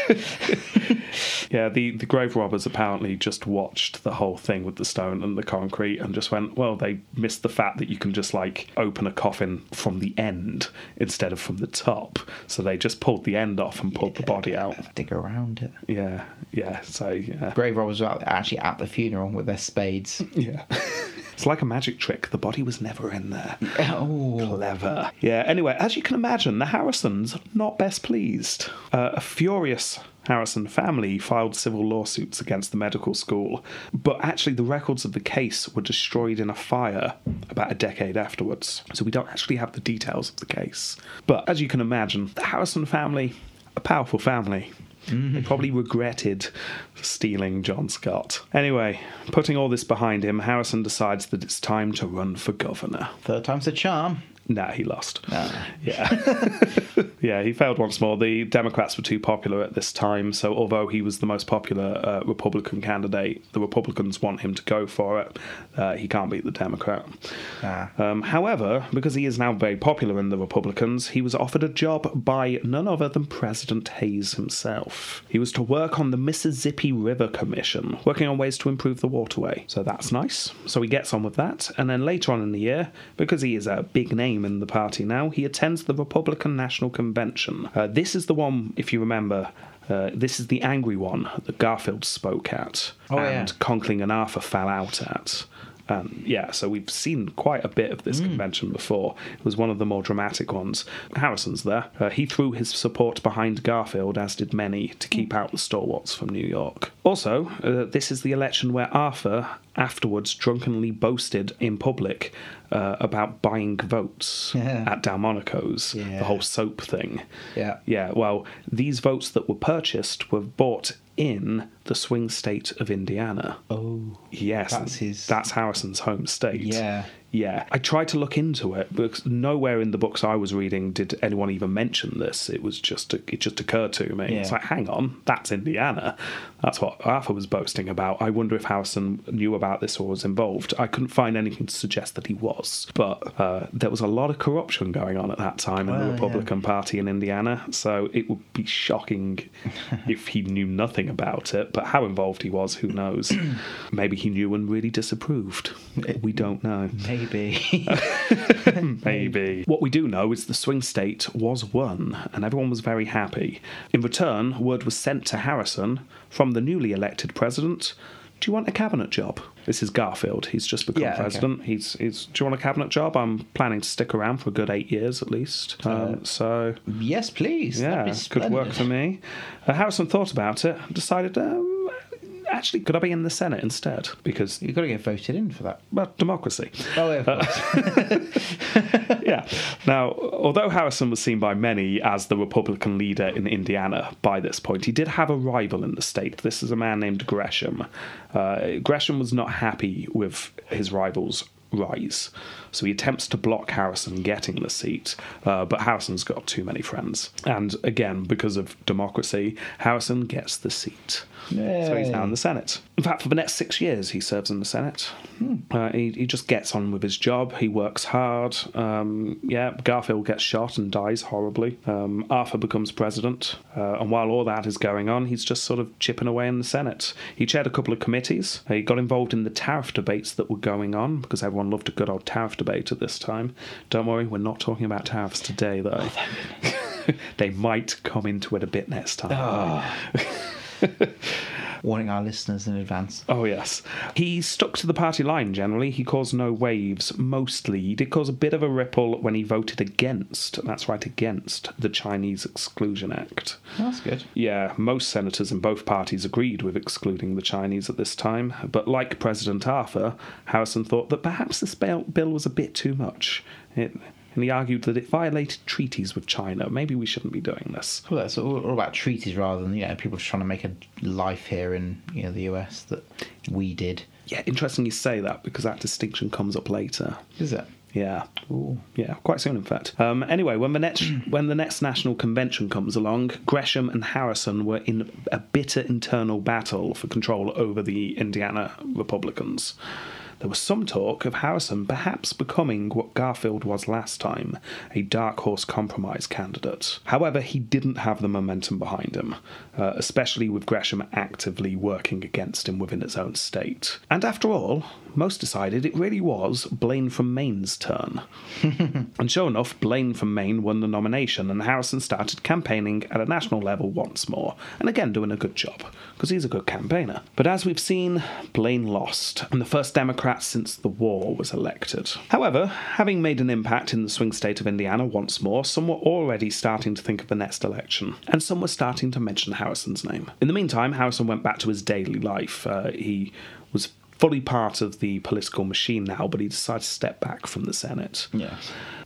Yeah, the, the grave robbers apparently just watched the whole thing with the stone and the concrete and just went, well, they missed the fact that you can just, like, open a coffin from the end instead of from the top. So they just pulled the end off and pulled yeah, the body out. Dig around it. Yeah, yeah, so, yeah. Grave robbers were actually at the funeral with their spades. Yeah. It's like a magic trick. The body was never in there. Oh. Clever. Yeah, anyway, as you can imagine, the Harrisons not best pleased. Uh, a furious... Harrison family filed civil lawsuits against the medical school, but actually the records of the case were destroyed in a fire about a decade afterwards, so we don't actually have the details of the case. But as you can imagine, the Harrison family, a powerful family. Mm-hmm. They probably regretted stealing John Scott. Anyway, putting all this behind him, Harrison decides that it's time to run for governor. Third time's a charm. Nah, he lost. Nah. Yeah. Yeah, he failed once more. The Democrats were too popular at this time, so although he was the most popular uh, Republican candidate, the Republicans want him to go for it. Uh, he can't beat the Democrat. Nah. Um, however, because he is now very popular in the Republicans, he was offered a job by none other than President Hayes himself. He was to work on the Mississippi River Commission, working on ways to improve the waterway. So that's nice. So he gets on with that, and then later on in the year, because he is a big name in the party now, he attends the Republican National Convention. Uh, this is the one, if you remember, uh, this is the angry one that Garfield spoke at, oh, and yeah. Conkling and Arthur fell out at. Um, yeah, so we've seen quite a bit of this mm. convention before. It was one of the more dramatic ones. Harrison's there. Uh, he threw his support behind Garfield, as did many, to keep out the stalwarts from New York. Also, uh, this is the election where Arthur afterwards drunkenly boasted in public uh, about buying votes yeah. at Delmonico's, yeah. the whole soap thing. Yeah, yeah. Well, these votes that were purchased were bought in the swing state of Indiana. Oh. Yes. That's his... That's Harrison's home state. Yeah. Yeah. I tried to look into it, because nowhere in the books I was reading did anyone even mention this. It was just... It just occurred to me. Yeah. It's like, hang on, that's Indiana. That's what Arthur was boasting about. I wonder if Harrison knew about this or was involved. I couldn't find anything to suggest that he was. But uh, there was a lot of corruption going on at that time well, in the Republican yeah. Party in Indiana, so it would be shocking if he knew nothing about it. But how involved he was, who knows? Maybe he knew and really disapproved. We don't know. Maybe. Maybe. What we do know is the swing state was won, and everyone was very happy. In return, word was sent to Harrison from the newly elected president, do you want a cabinet job? This is Garfield. He's just become yeah, president. Okay. He's, he's. Do you want a cabinet job? I'm planning to stick around for a good eight years at least. Uh, uh, so yes, please. Yeah, that'd be splendid. Could work for me. Uh, Harrison thought about it and decided, uh, actually, could I be in the Senate instead? Because you've got to get voted in for that. Well, democracy. Oh, yeah, of course. Yeah. Now, although Harrison was seen by many as the Republican leader in Indiana by this point, he did have a rival in the state. This is a man named Gresham. Uh, Gresham was not happy with his rival's rise, so he attempts to block Harrison getting the seat, uh, but Harrison's got too many friends. And again, because of democracy, Harrison gets the seat. Yay. So he's now in the Senate. In fact, for the next six years, he serves in the Senate. Hmm. Uh, he, he just gets on with his job. He works hard. Um, yeah, Garfield gets shot and dies horribly. Um, Arthur becomes president. Uh, and while all that is going on, he's just sort of chipping away in the Senate. He chaired a couple of committees. He got involved in the tariff debates that were going on, because everyone loved a good old tariff debate at this time. Don't worry, we're not talking about tariffs today, though. Oh, they might come into it a bit next time. Oh. Warning our listeners in advance. Oh, yes. He stuck to the party line, generally. He caused no waves, mostly. He did cause a bit of a ripple when he voted against, that's right, against the Chinese Exclusion Act. That's good. Yeah, most senators in both parties agreed with excluding the Chinese at this time, but like President Arthur, Harrison thought that perhaps this bill was a bit too much. It... And he argued that it violated treaties with China. Maybe we shouldn't be doing this. Well, that's all, all about treaties rather than, you know, people just trying to make a life here in, you know, the U S that we did. Yeah, interesting you say that, because that distinction comes up later. Is it? Yeah. Ooh. Yeah, quite soon, in fact. Um, anyway, when the, next, when the next national convention comes along, Gresham and Harrison were in a bitter internal battle for control over the Indiana Republicans. There was some talk of Harrison perhaps becoming what Garfield was last time, a dark horse compromise candidate. However, he didn't have the momentum behind him, uh, especially with Gresham actively working against him within his own state. And after all, most decided it really was Blaine from Maine's turn. And sure enough, Blaine from Maine won the nomination, and Harrison started campaigning at a national level once more, and again doing a good job, because he's a good campaigner. But as we've seen, Blaine lost, and the first Democrat since the war was elected. However, having made an impact in the swing state of Indiana once more, some were already starting to think of the next election, and some were starting to mention Harrison's name. In the meantime, Harrison went back to his daily life. Uh, he was fully part of the political machine now, but he decides to step back from the Senate. Yeah.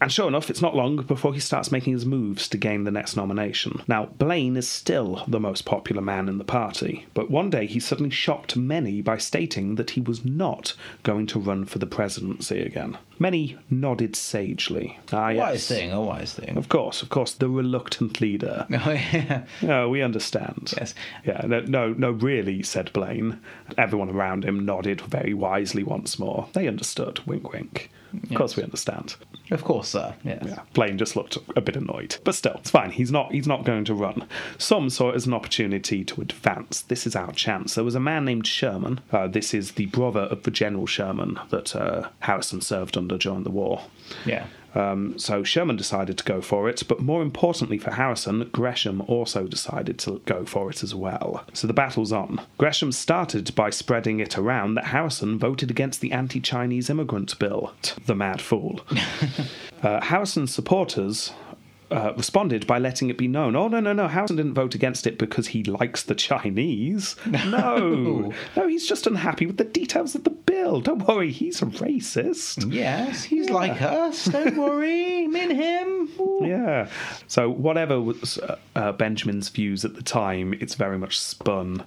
And sure enough, it's not long before he starts making his moves to gain the next nomination. Now, Blaine is still the most popular man in the party, but one day he suddenly shocked many by stating that he was not going to run for the presidency again. Many nodded sagely. Ah, yes. Wise thing, a wise thing. Of course, of course, the reluctant leader. Oh, yeah. Oh, we understand. Yes. Yeah, no, no, no, really, said Blaine. Everyone around him nodded very wisely once more. They understood, wink, wink. Of yes. course we understand. Of course, sir. Yes. Yeah. Blaine just looked a bit annoyed. But still, it's fine. He's not he's not going to run. Some saw it as an opportunity to advance. This is our chance. There was a man named Sherman. Uh, this is the brother of the General Sherman that uh, Harrison served under during the war. Yeah. Um, so Sherman decided to go for it, but more importantly for Harrison, Gresham also decided to go for it as well. So the battle's on. Gresham started by spreading it around that Harrison voted against the anti-Chinese immigrant bill. The mad fool. uh, Harrison's supporters... Uh, responded by letting it be known, oh, no, no, no, Harrison didn't vote against it because he likes the Chinese. No. No, he's just unhappy with the details of the bill. Don't worry, he's a racist. Yes, he's yeah. like us. Don't worry, I'm in him. Ooh. Yeah. So whatever was uh, uh, Benjamin's views at the time, it's very much spun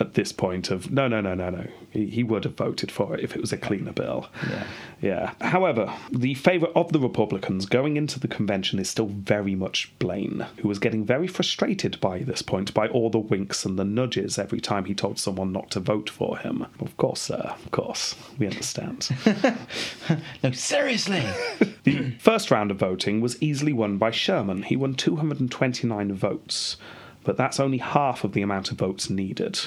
at this point of, no, no, no, no, no. He, he would have voted for it if it was a cleaner bill. Yeah. Yeah. However, the favourite of the Republicans going into the convention is still very Very much Blaine, who was getting very frustrated by this point by all the winks and the nudges every time he told someone not to vote for him. Of course, sir, of course, we understand. No, seriously! The first round of voting was easily won by Sherman. He won two hundred twenty-nine votes, but that's only half of the amount of votes needed.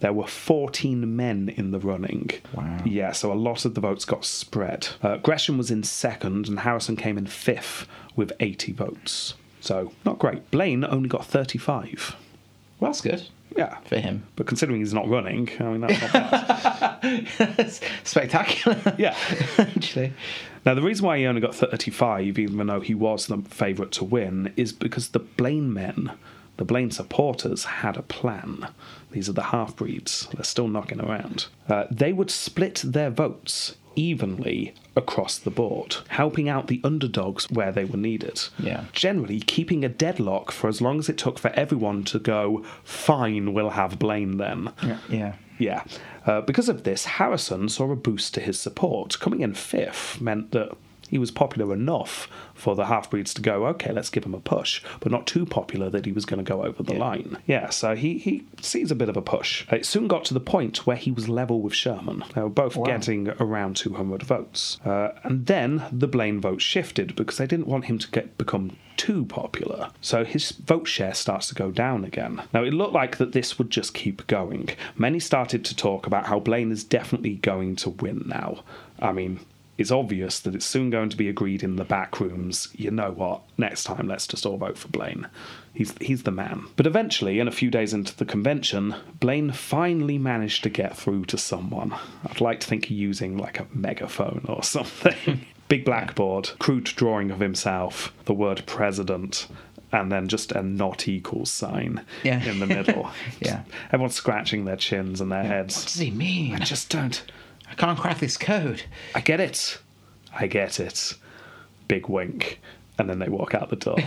There were fourteen men in the running. Wow. Yeah, so a lot of the votes got spread. Uh, Gresham was in second, and Harrison came in fifth with eighty votes. So, not great. Blaine only got thirty-five. Well, that's good. Yeah. For him. But considering he's not running, I mean, that's not bad. That's spectacular. Yeah. Actually. Now, the reason why he only got thirty-five, even though he was the favourite to win, is because the Blaine men... The Blaine supporters had a plan. These are the half-breeds. They're still knocking around. Uh, they would split their votes evenly across the board, helping out the underdogs where they were needed. Yeah. Generally, keeping a deadlock for as long as it took for everyone to go, fine, we'll have Blaine then. Yeah. Yeah. Yeah. Uh, because of this, Harrison saw a boost to his support. Coming in fifth meant that he was popular enough for the half-breeds to go, okay, let's give him a push, but not too popular that he was going to go over the yeah. line. Yeah, so he, he sees a bit of a push. It soon got to the point where he was level with Sherman. They were both wow. getting around two hundred votes. Uh, and then the Blaine vote shifted because they didn't want him to get become too popular. So his vote share starts to go down again. Now, it looked like that this would just keep going. Many started to talk about how Blaine is definitely going to win now. I mean... It's obvious that it's soon going to be agreed in the back rooms, you know what, next time let's just all vote for Blaine. He's he's the man. But eventually, and a few days into the convention, Blaine finally managed to get through to someone. I'd like to think using like a megaphone or something. Big blackboard, crude drawing of himself, the word president, and then just a not equals sign yeah. in the middle. Yeah. Everyone's scratching their chins and their yeah. heads. What does he mean? I just don't... I can't crack this code. I get it. I get it. Big wink. And then they walk out the door.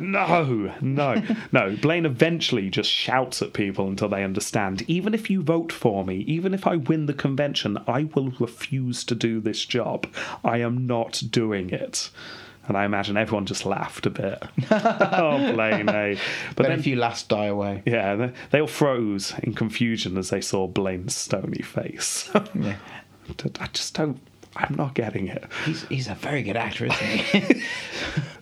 No, no, no. Blaine eventually just shouts at people until they understand, even if you vote for me, even if I win the convention, I will refuse to do this job. I am not doing it. And I imagine everyone just laughed a bit. Oh, Blaine, eh? But, but then a few laughs die away. Yeah, they all froze in confusion as they saw Blaine's stony face. Yeah. I just don't... I'm not getting it. He's, he's a very good actor, isn't he?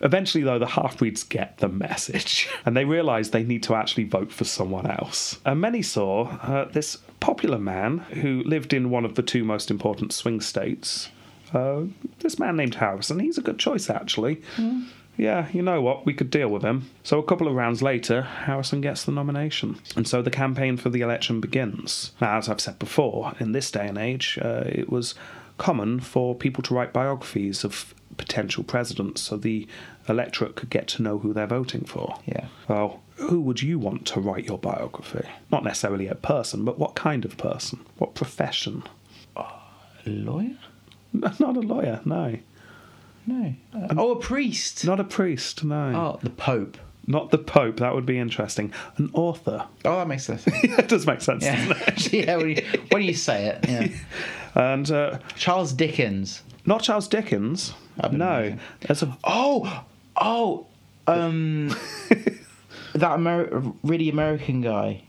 Eventually, though, the half-breeds get the message. And they realise they need to actually vote for someone else. And many saw uh, this popular man who lived in one of the two most important swing states... Uh, this man named Harrison, he's a good choice, actually. Mm. Yeah, you know what, we could deal with him. So a couple of rounds later, Harrison gets the nomination. And so the campaign for the election begins. Now, as I've said before, in this day and age, uh, it was common for people to write biographies of potential presidents so the electorate could get to know who they're voting for. Yeah. Well, who would you want to write your biography? Not necessarily a person, but what kind of person? What profession? Uh, a lawyer? Not a lawyer, no. No. Uh, oh, a priest. Not a priest, no. Oh, the Pope. Not the Pope, that would be interesting. An author. Oh, that makes sense. That does make sense, yeah. doesn't it? Yeah, when you, when you say it, yeah. And... Uh, Charles Dickens. Not Charles Dickens. No. That's a oh oh um that Amer- really American guy.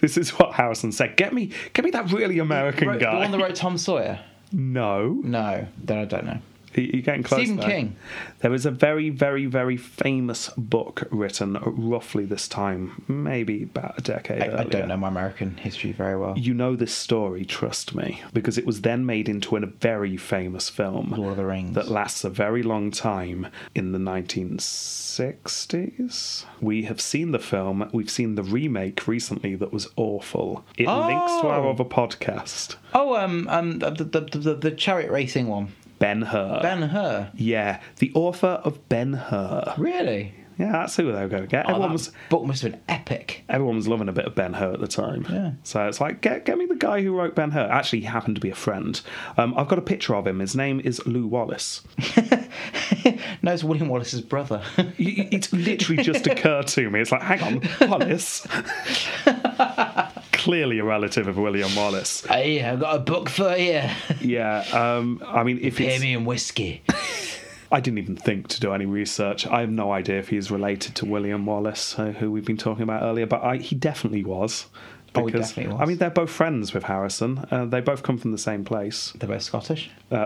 This is what Harrison said. Get me, get me that really American wrote, guy. The one that wrote Tom Sawyer. No. No. Then I don't know. You're getting close. Stephen though. King. There was a very, very, very famous book written roughly this time, maybe about a decade I, earlier. I don't know my American history very well. You know this story, trust me, because it was then made into a very famous film. Lord of the Rings. That lasts a very long time in the nineteen sixties. We have seen the film. We've seen the remake recently that was awful. It oh. links to our other podcast. Oh, um, um, the, the, the, the chariot racing one. Ben-Hur. Ben-Hur? Yeah. The author of Ben-Hur. Really? Yeah, that's who they were going to get. Oh, everyone was, book must have been epic. Everyone was loving a bit of Ben-Hur at the time. Yeah. So it's like, get get me the guy who wrote Ben-Hur. Actually, he happened to be a friend. Um, I've got a picture of him. His name is Lou Wallace. No, it's William Wallace's brother. It's literally just occurred to me. It's like, hang on, Wallace? Clearly a relative of William Wallace. Uh, yeah, I've got a book for you. Yeah, um, I mean, if it's... Pay me in whiskey. I didn't even think to do any research. I have no idea if he's related to William Wallace, uh, who we've been talking about earlier, but I, he definitely was. Because, oh, he definitely was. I mean, they're both friends with Harrison. Uh, they both come from the same place. They're both Scottish? Uh,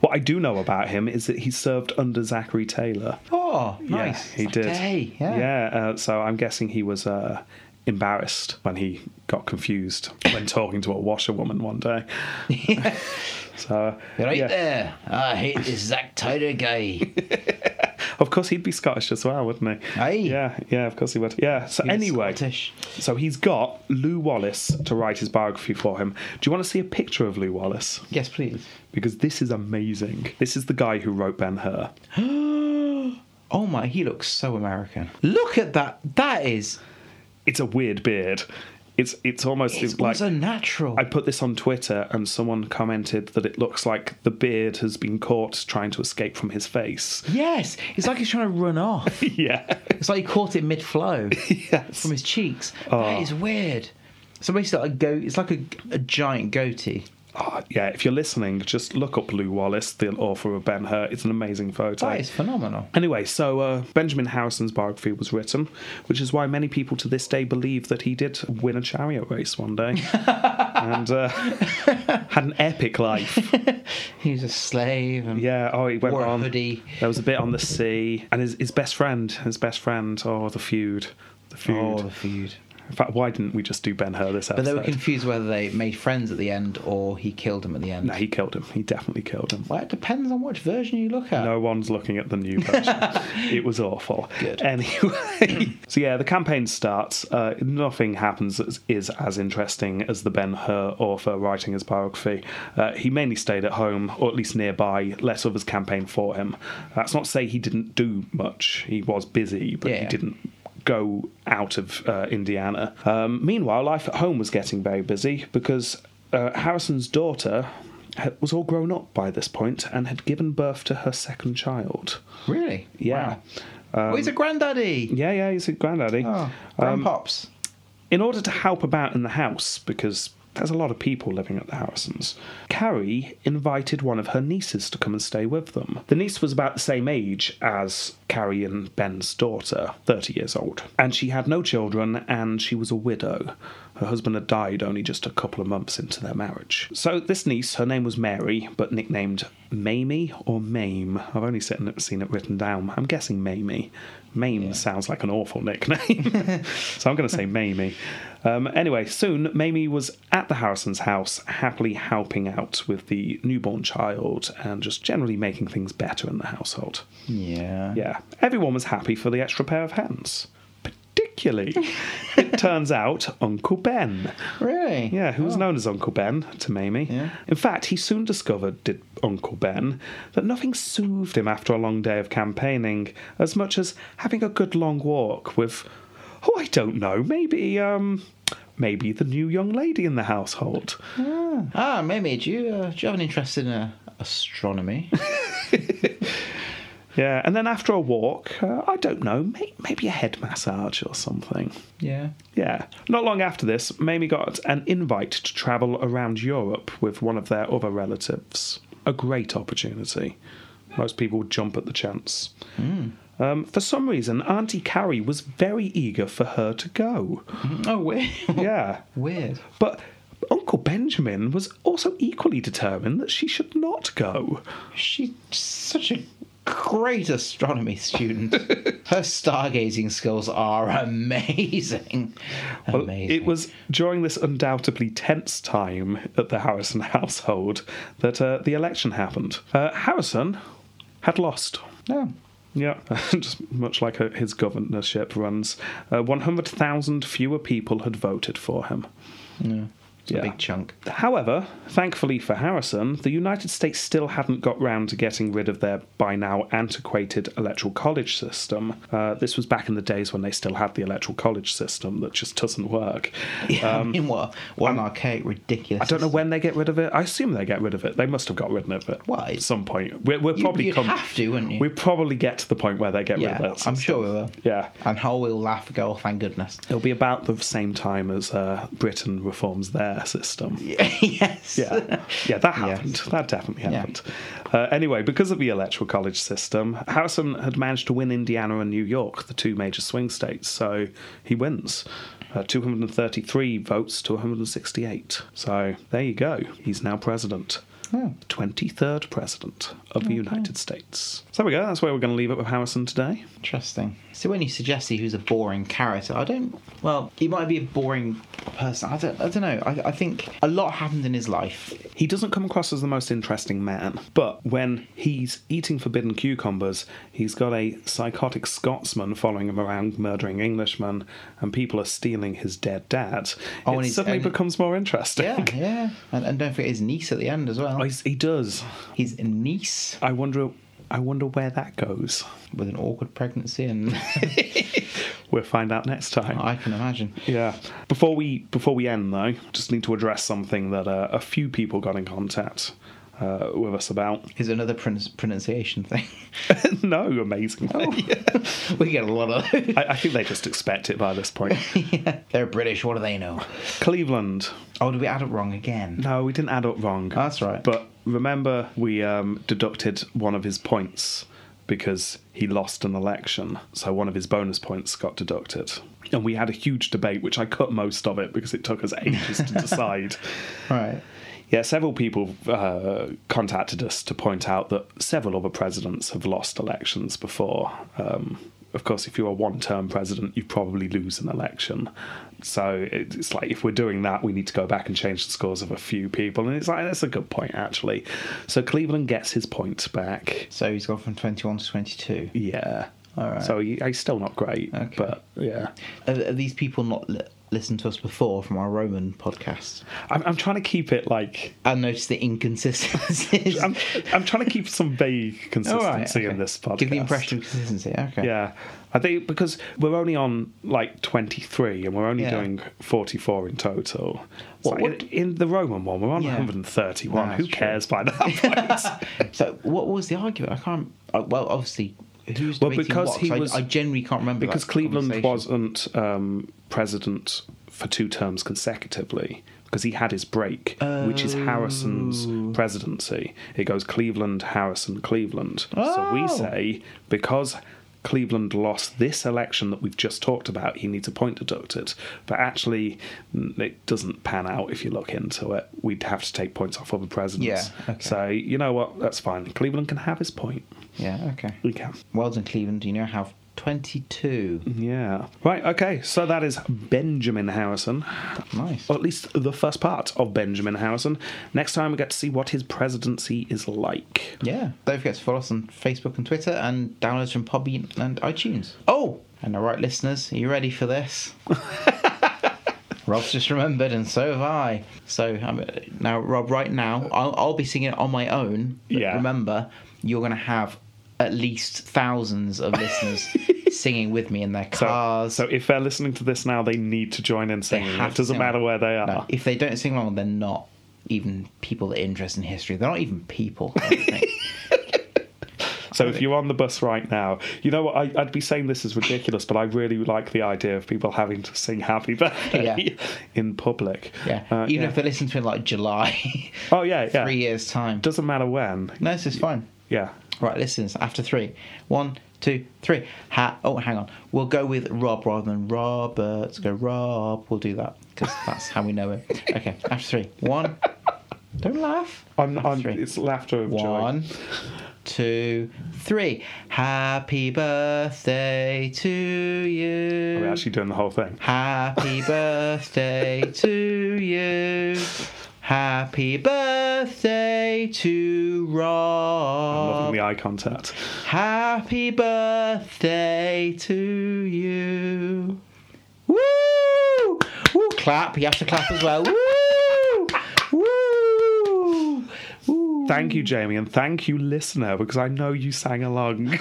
what I do know about him is that he served under Zachary Taylor. Oh, nice. Yeah, he did. Day, yeah, yeah uh, so I'm guessing he was... Uh, embarrassed when he got confused when talking to a washerwoman one day. Yeah. So right yeah. there, I hate this Zach Taylor guy. Of course, he'd be Scottish as well, wouldn't he? Aye. Yeah, yeah, of course he would. Yeah, so he's anyway. Scottish. So he's got Lou Wallace to write his biography for him. Do you want to see a picture of Lou Wallace? Yes, please. Because this is amazing. This is the guy who wrote Ben-Hur. Oh my, he looks so American. Look at that. That is... It's a weird beard. It's it's almost it's like... It's unnatural. I put this on Twitter and someone commented that it looks like the beard has been caught trying to escape from his face. Yes. It's like he's trying to run off. Yeah. It's like he caught it mid-flow. Yes. From his cheeks. Oh. That is weird. So basically, like a go, it's like a, a giant goatee. Oh, yeah, if you're listening, just look up Lou Wallace, the author of Ben-Hur. It's an amazing photo. That is phenomenal. Anyway, so uh, Benjamin Harrison's biography was written, which is why many people to this day believe that he did win a chariot race one day and uh, had an epic life. He was a slave. And yeah, oh, he went wore on. A hoodie. There was a bit on the sea. And his, his best friend, his best friend, oh, the feud. The feud. Oh, the feud. In fact, why didn't we just do Ben-Hur this episode? But they were confused whether they made friends at the end or he killed him at the end. No, he killed him. He definitely killed him. Well, it depends on which version you look at. No one's looking at the new version. It was awful. Good. Anyway. So, yeah, the campaign starts. Uh, nothing happens that is as interesting as the Ben-Hur author writing his biography. Uh, he mainly stayed at home, or at least nearby, let others campaign for him. That's not to say he didn't do much. He was busy, but yeah. he didn't go out of uh, Indiana. Um, meanwhile, life at home was getting very busy because uh, Harrison's daughter had, was all grown up by this point and had given birth to her second child. Really? Yeah. Wow. Um, oh, he's a granddaddy! Yeah, yeah, he's a granddaddy. Oh, grandpops. Um, in order to help about in the house, because there's a lot of people living at the Harrisons, Carrie invited one of her nieces to come and stay with them. The niece was about the same age as Carrie and Ben's daughter, thirty years old. And she had no children, and she was a widow. Her husband had died only just a couple of months into their marriage. So this niece, her name was Mary, but nicknamed Mamie or Mame. I've only seen it, seen it written down. I'm guessing Mamie. Mame yeah. sounds like an awful nickname. So I'm going to say Mamie. Um, anyway, soon Mamie was at the Harrison's house, happily helping out with the newborn child and just generally making things better in the household. Yeah. Yeah. Everyone was happy for the extra pair of hands. Particularly, it turns out, Uncle Ben. Really? Yeah, who oh. was known as Uncle Ben to Mamie. Yeah. In fact, he soon discovered, did Uncle Ben, that nothing soothed him after a long day of campaigning as much as having a good long walk with, oh, I don't know, maybe, um... maybe the new young lady in the household. Ah, ah Mamie, do you, uh, do you have an interest in uh, astronomy? Yeah, and then after a walk, uh, I don't know, may- maybe a head massage or something. Yeah. Yeah. Not long after this, Mamie got an invite to travel around Europe with one of their other relatives. A great opportunity. Most people would jump at the chance. Mm. Um, for some reason, Auntie Carrie was very eager for her to go. Oh, weird. Yeah. Weird. But Uncle Benjamin was also equally determined that she should not go. She's such a great astronomy student. Her stargazing skills are amazing. Well, amazing. It was during this undoubtedly tense time at the Harrison household that uh, the election happened. Uh, Harrison had lost. Oh. Yeah, just much like his governorship runs. Uh, one hundred thousand fewer people had voted for him. Yeah. It's yeah. a big chunk. However, thankfully for Harrison, the United States still hadn't got round to getting rid of their by now antiquated electoral college system. Uh, this was back in the days when they still had the electoral college system that just doesn't work. Yeah, um, I mean, what, what an archaic, ridiculous. I don't know when they get rid of it. I assume they get rid of it. They must have got rid of it Why? at some point. We're, we're you, probably you'd come, have to, wouldn't you? We probably get to the point where they get yeah, rid of it. I'm sure we will. Yeah. And how we'll laugh and go, oh, thank goodness. It'll be about the same time as uh, Britain reforms there. System. Yes. Yeah, yeah that happened. Yes. That definitely happened. Yeah. Uh, anyway, because of the electoral college system, Harrison had managed to win Indiana and New York, the two major swing states, so he wins. Uh, two hundred thirty-three votes to one hundred sixty-eight. So there you go. He's now president. Oh. twenty-third president of the okay. United States. So there we go. That's where we're going to leave it with Harrison today. Interesting. So when you suggest he was a boring character, I don't... Well, he might be a boring person. I don't, I don't know. I, I think a lot happened in his life. He doesn't come across as the most interesting man, but when he's eating forbidden cucumbers, he's got a psychotic Scotsman following him around, murdering Englishmen, and people are stealing his dead dad. Oh, it suddenly becomes more interesting. Yeah, yeah. And, and don't forget his niece at the end as well. Oh, he does. His niece. I wonder. I wonder where that goes. With an awkward pregnancy, and we'll find out next time. I can imagine. Yeah. Before we before we end, though, just need to address something that uh, a few people got in contact uh, with us about. Is it another pron- pronunciation thing? No, amazingly. Oh, yeah. We get a lot of those. I, I think they just expect it by this point. Yeah. They're British. What do they know? Cleveland. Oh, did we add up wrong again? No, we didn't add up wrong. Oh, that's right. But remember, we um, deducted one of his points because he lost an election. So one of his bonus points got deducted. And we had a huge debate, which I cut most of it because it took us ages to decide. Right. Yeah, several people uh, contacted us to point out that several other presidents have lost elections before. Um, of course, if you're a one-term president, you probably lose an election. So it's like, if we're doing that, we need to go back and change the scores of a few people. And it's like, that's a good point, actually. So Cleveland gets his point back. So he's gone from twenty-one to twenty-two? Yeah. All right. So he, he's still not great, okay. But yeah. Are, are these people not... Li- listened to us before from our Roman podcast? I'm, I'm trying to keep it like... I noticed the inconsistencies. I'm, I'm trying to keep some vague consistency right, okay. in this podcast. Give the impression of consistency, okay. Yeah. I think because we're only on like twenty-three and we're only yeah. doing forty-four in total. So what, what? In, in the Roman one, we're on yeah. one hundred thirty-one. No, who cares true. By that point? So what was the argument? I can't... Well, obviously... Who's well, because what? he was, I, I generally can't remember. Because Cleveland wasn't um, president for two terms consecutively, because he had his break, oh. which is Harrison's presidency. It goes Cleveland, Harrison, Cleveland. Oh. So we say because Cleveland lost this election that we've just talked about, he needs a point deducted. But actually, it doesn't pan out if you look into it. We'd have to take points off other presidents. Yeah, okay. So you know what? That's fine. Cleveland can have his point. Yeah, okay. We can. Well done, Cleveland. You now have twenty-two. Yeah. Right, okay. So that is Benjamin Harrison. Nice. Or at least the first part of Benjamin Harrison. Next time we get to see what his presidency is like. Yeah. Don't forget to follow us on Facebook and Twitter and download us from Podbean and iTunes. Oh! And all right, listeners, are you ready for this? Rob's just remembered, and so have I. So, um, now, Rob, right now, I'll, I'll be singing it on my own. But yeah. Remember, you're going to have at least thousands of listeners singing with me in their cars. So, so if they're listening to this now, they need to join in singing. It doesn't sing matter along. Where they are. No, if they don't sing along, they're not even people that are interested in history. They're not even people, I think. So if you're on the bus right now, you know what, I, I'd be saying this is ridiculous, but I really like the idea of people having to sing happy birthday yeah. in public. Yeah, uh, Even yeah. if they listen to it like July. Oh, yeah, yeah. Three years' time. Doesn't matter when. No, this is fine. Yeah. Right, listen, after three. One, two, three. Ha- oh, hang on. We'll go with Rob rather than Robert. Let's go Rob. We'll do that because that's how we know him. Okay, after three. One. Don't laugh. I'm, I'm, three. It's laughter of One, joy. Two, three. Happy birthday to you. Are we actually doing the whole thing? Happy birthday to you. Happy birthday to Rob. I'm loving the eye contact. Happy birthday to you. Woo! Woo! Clap. You have to clap as well. Woo! Woo! Woo! Thank you, Jamie, and thank you, listener, because I know you sang along.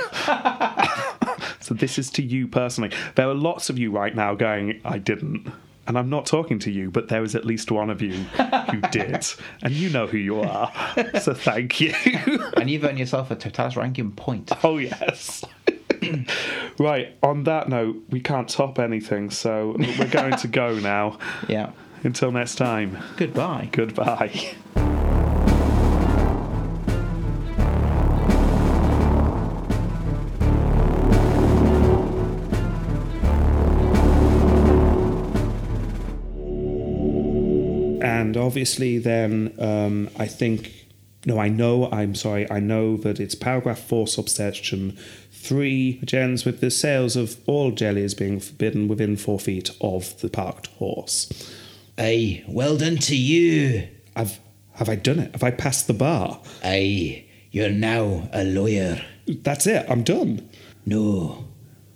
So this is to you personally. There are lots of you right now going, I didn't. And I'm not talking to you, but there was at least one of you who did. And you know who you are. So thank you. And you've earned yourself a Totalus Rankium point. Oh, yes. Right, on that note, we can't top anything, so we're going to go now. Yeah. Until next time. Goodbye. Goodbye. And obviously then um, I think, no, I know, I'm sorry, I know that it's paragraph four, subsection three, which ends with the sales of all jellies being forbidden within four feet of the parked horse. Aye, well done to you. I've, have I done it? Have I passed the bar? Aye, you're now a lawyer. That's it, I'm done. No,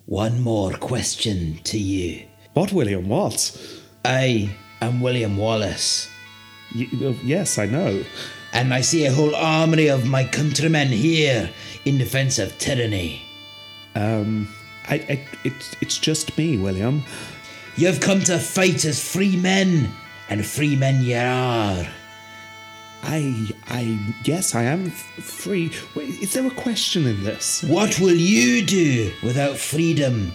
one more question to you. What, William, what? Aye, I'm William Wallace. Yes, I know. And I see a whole army of my countrymen here in defence of tyranny. Um, I, I, it, it's just me, William. You've come to fight as free men, and free men you are. I, I, yes, I am free. Wait, is there a question in this? What will you do without freedom?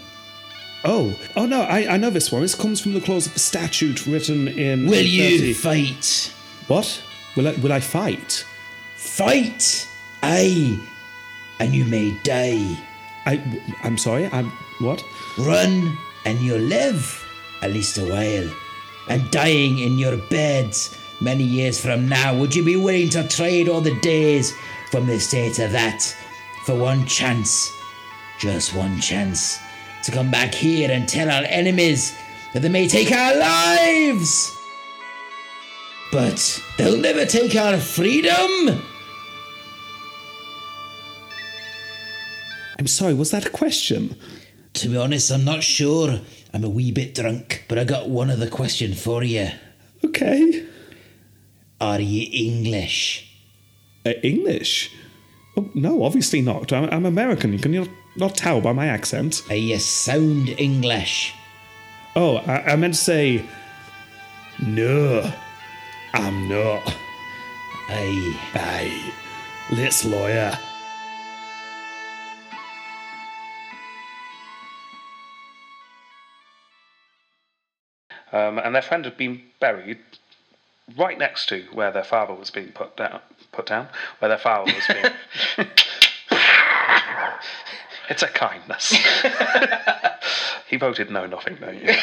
Oh, oh no, I, I know this one. This comes from the clause of the statute written in... Will you fight? What? Will I, will I fight? Fight? Aye. And you may die. I, I'm sorry, I'm... What? Run and you'll live, at least a while. And dying in your beds many years from now, would you be willing to trade all the days from this day to that for one chance? Just one chance. To come back here and tell our enemies that they may take our lives, but they'll never take our freedom. I'm sorry, was that a question? To be honest, I'm not sure. I'm a wee bit drunk, but I got one other question for you. Okay. Are you English? Uh, English? Oh, no, obviously not. I'm, I'm American. Can you not tell by my accent? Uh, you sound English. Oh, I, I meant to say... No, I'm not. Aye. Aye. Let's lawyer. Um, and their friend had been buried right next to where their father was being put down. Put down? Where their father was being... It's a kindness. He voted no, nothing, no, you.